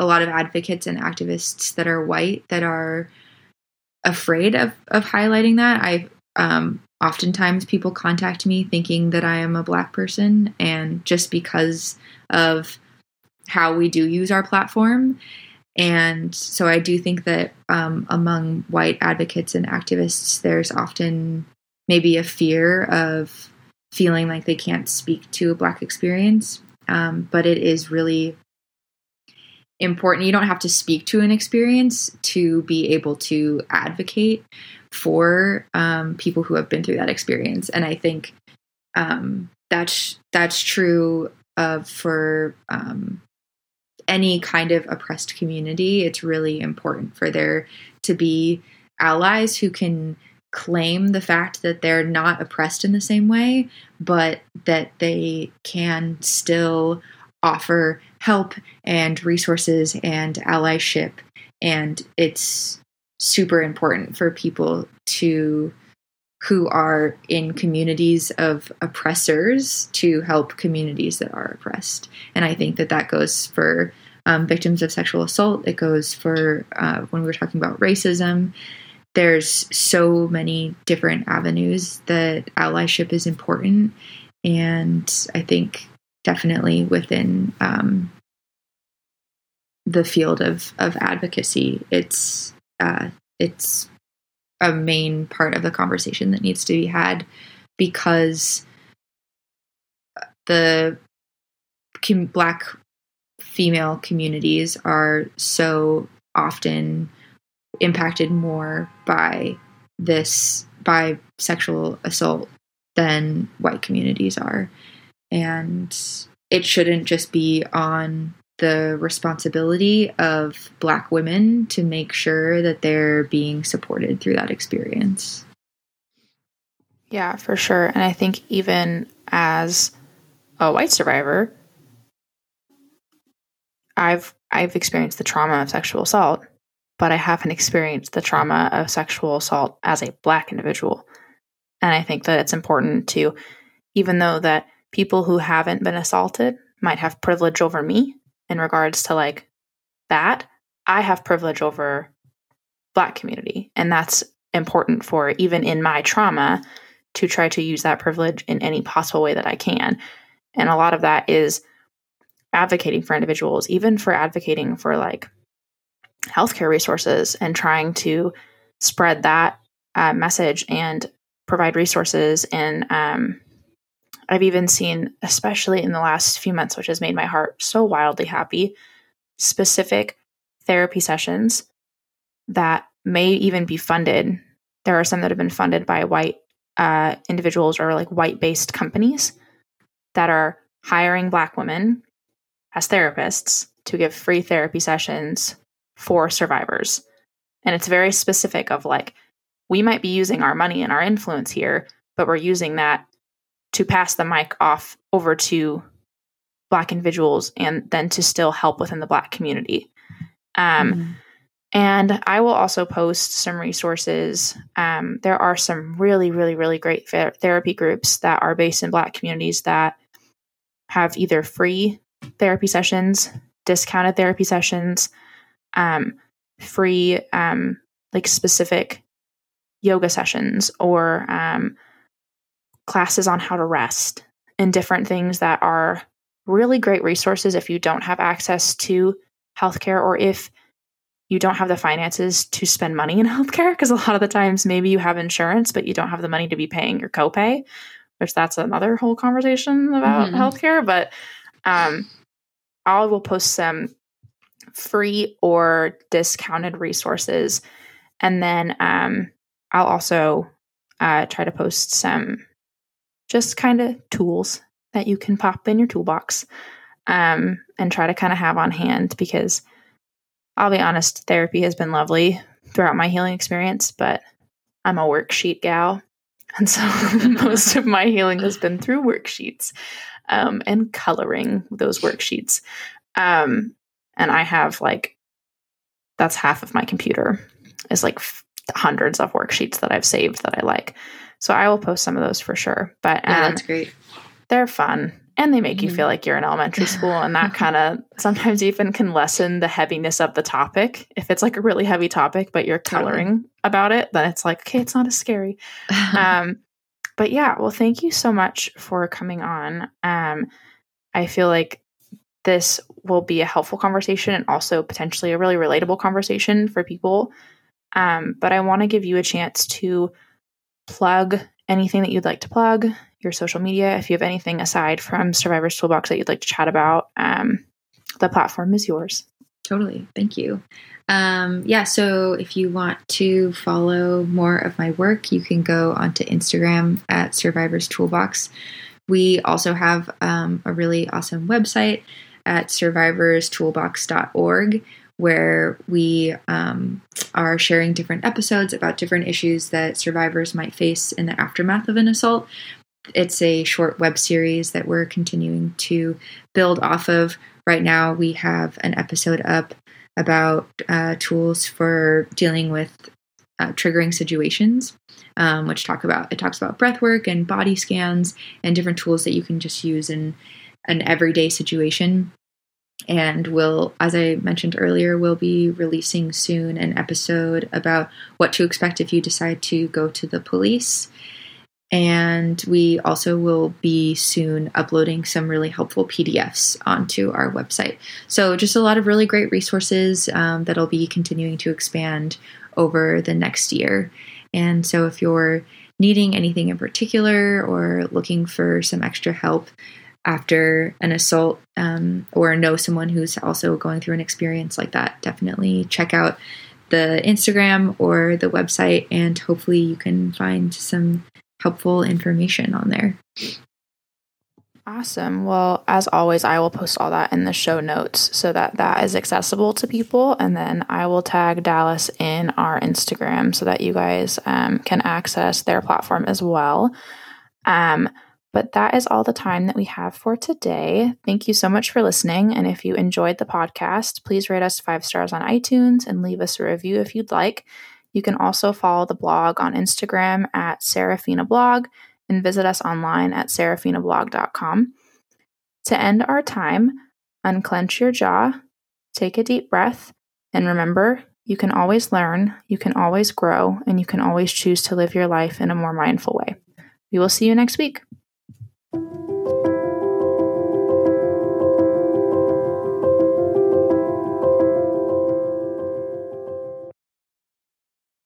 advocates and activists that are white that are afraid of highlighting that. Oftentimes people contact me thinking that I am a Black person, and just because of how we do use our platform. And so I do think that among white advocates and activists, there's often maybe a fear of feeling like they can't speak to a Black experience. But it is really important. You don't have to speak to an experience to be able to advocate for people who have been through that experience. And I think that's true for any kind of oppressed community. It's really important for there to be allies who can claim the fact that they're not oppressed in the same way, but that they can still offer help and resources and allyship. And it's super important for people who are in communities of oppressors to help communities that are oppressed. And I think that goes for victims of sexual assault. It goes for when we were talking about racism. There's so many different avenues that allyship is important. And I think definitely within the field of advocacy, it's a main part of the conversation that needs to be had, because the Black female communities are so often impacted more by sexual assault than white communities are. And it shouldn't just be on the responsibility of Black women to make sure that they're being supported through that experience. Yeah, for sure. And I think even as a white survivor, I've experienced the trauma of sexual assault, but I haven't experienced the trauma of sexual assault as a Black individual. And I think that it's important to, even though that people who haven't been assaulted might have privilege over me, in regards to like that, I have privilege over Black community. And that's important for, even in my trauma, to try to use that privilege in any possible way that I can. And a lot of that is advocating for individuals, even for advocating for like healthcare resources and trying to spread that message and provide resources. And I've even seen, especially in the last few months, which has made my heart so wildly happy, specific therapy sessions that may even be funded. There are some that have been funded by white individuals or like white-based companies that are hiring Black women as therapists to give free therapy sessions for survivors. And it's very specific of like, we might be using our money and our influence here, but we're using that to pass the mic off over to Black individuals and then to still help within the Black community. And I will also post some resources. There are some really, really, really great therapy groups that are based in Black communities that have either free therapy sessions, discounted therapy sessions, free like specific yoga sessions or classes on how to rest and different things that are really great resources if you don't have access to healthcare or if you don't have the finances to spend money in healthcare, because a lot of the times maybe you have insurance, but you don't have the money to be paying your copay, which that's another whole conversation about healthcare. But I will post some free or discounted resources. And then I'll also try to post some just kind of tools that you can pop in your toolbox and try to kind of have on hand, because I'll be honest, therapy has been lovely throughout my healing experience, but I'm a worksheet gal. And so most of my healing has been through worksheets and coloring those worksheets. And I have like, that's half of my computer is like hundreds of worksheets that I've saved that I like. So I will post some of those for sure. But yeah, that's great. They're fun. And they make you feel like you're in elementary school, and that kind of sometimes even can lessen the heaviness of the topic. If it's like a really heavy topic, but you're coloring about it, then it's like, okay, it's not as scary. But yeah, well, thank you so much for coming on. I feel like this will be a helpful conversation and also potentially a really relatable conversation for people. But I want to give you a chance to plug anything that you'd like to plug, your social media, if you have anything aside from Survivor's Toolbox that you'd like to chat about. The platform is yours. Totally. Thank you. Yeah. So if you want to follow more of my work, you can go onto Instagram at Survivor's Toolbox. We also have a really awesome website at survivorstoolbox.org, where we are sharing different episodes about different issues that survivors might face in the aftermath of an assault. It's a short web series that we're continuing to build off of. Right now, we have an episode up about tools for dealing with triggering situations, which talks about breath work and body scans and different tools that you can just use in an everyday situation. And we'll, as I mentioned earlier, we'll be releasing soon an episode about what to expect if you decide to go to the police. And we also will be soon uploading some really helpful PDFs onto our website. So just a lot of really great resources that'll be continuing to expand over the next year. And so if you're needing anything in particular or looking for some extra help after an assault or know someone who's also going through an experience like that, definitely check out the Instagram or the website, and hopefully you can find some helpful information on there. Awesome. Well, as always, I will post all that in the show notes so that that is accessible to people. And then I will tag Dallas in our Instagram so that you guys can access their platform as well. But that is all the time that we have for today. Thank you so much for listening. And if you enjoyed the podcast, please rate us 5 stars on iTunes and leave us a review if you'd like. You can also follow the blog on Instagram at SerafinaBlog and visit us online at serafinablog.com. To end our time, unclench your jaw, take a deep breath, and remember, you can always learn, you can always grow, and you can always choose to live your life in a more mindful way. We will see you next week.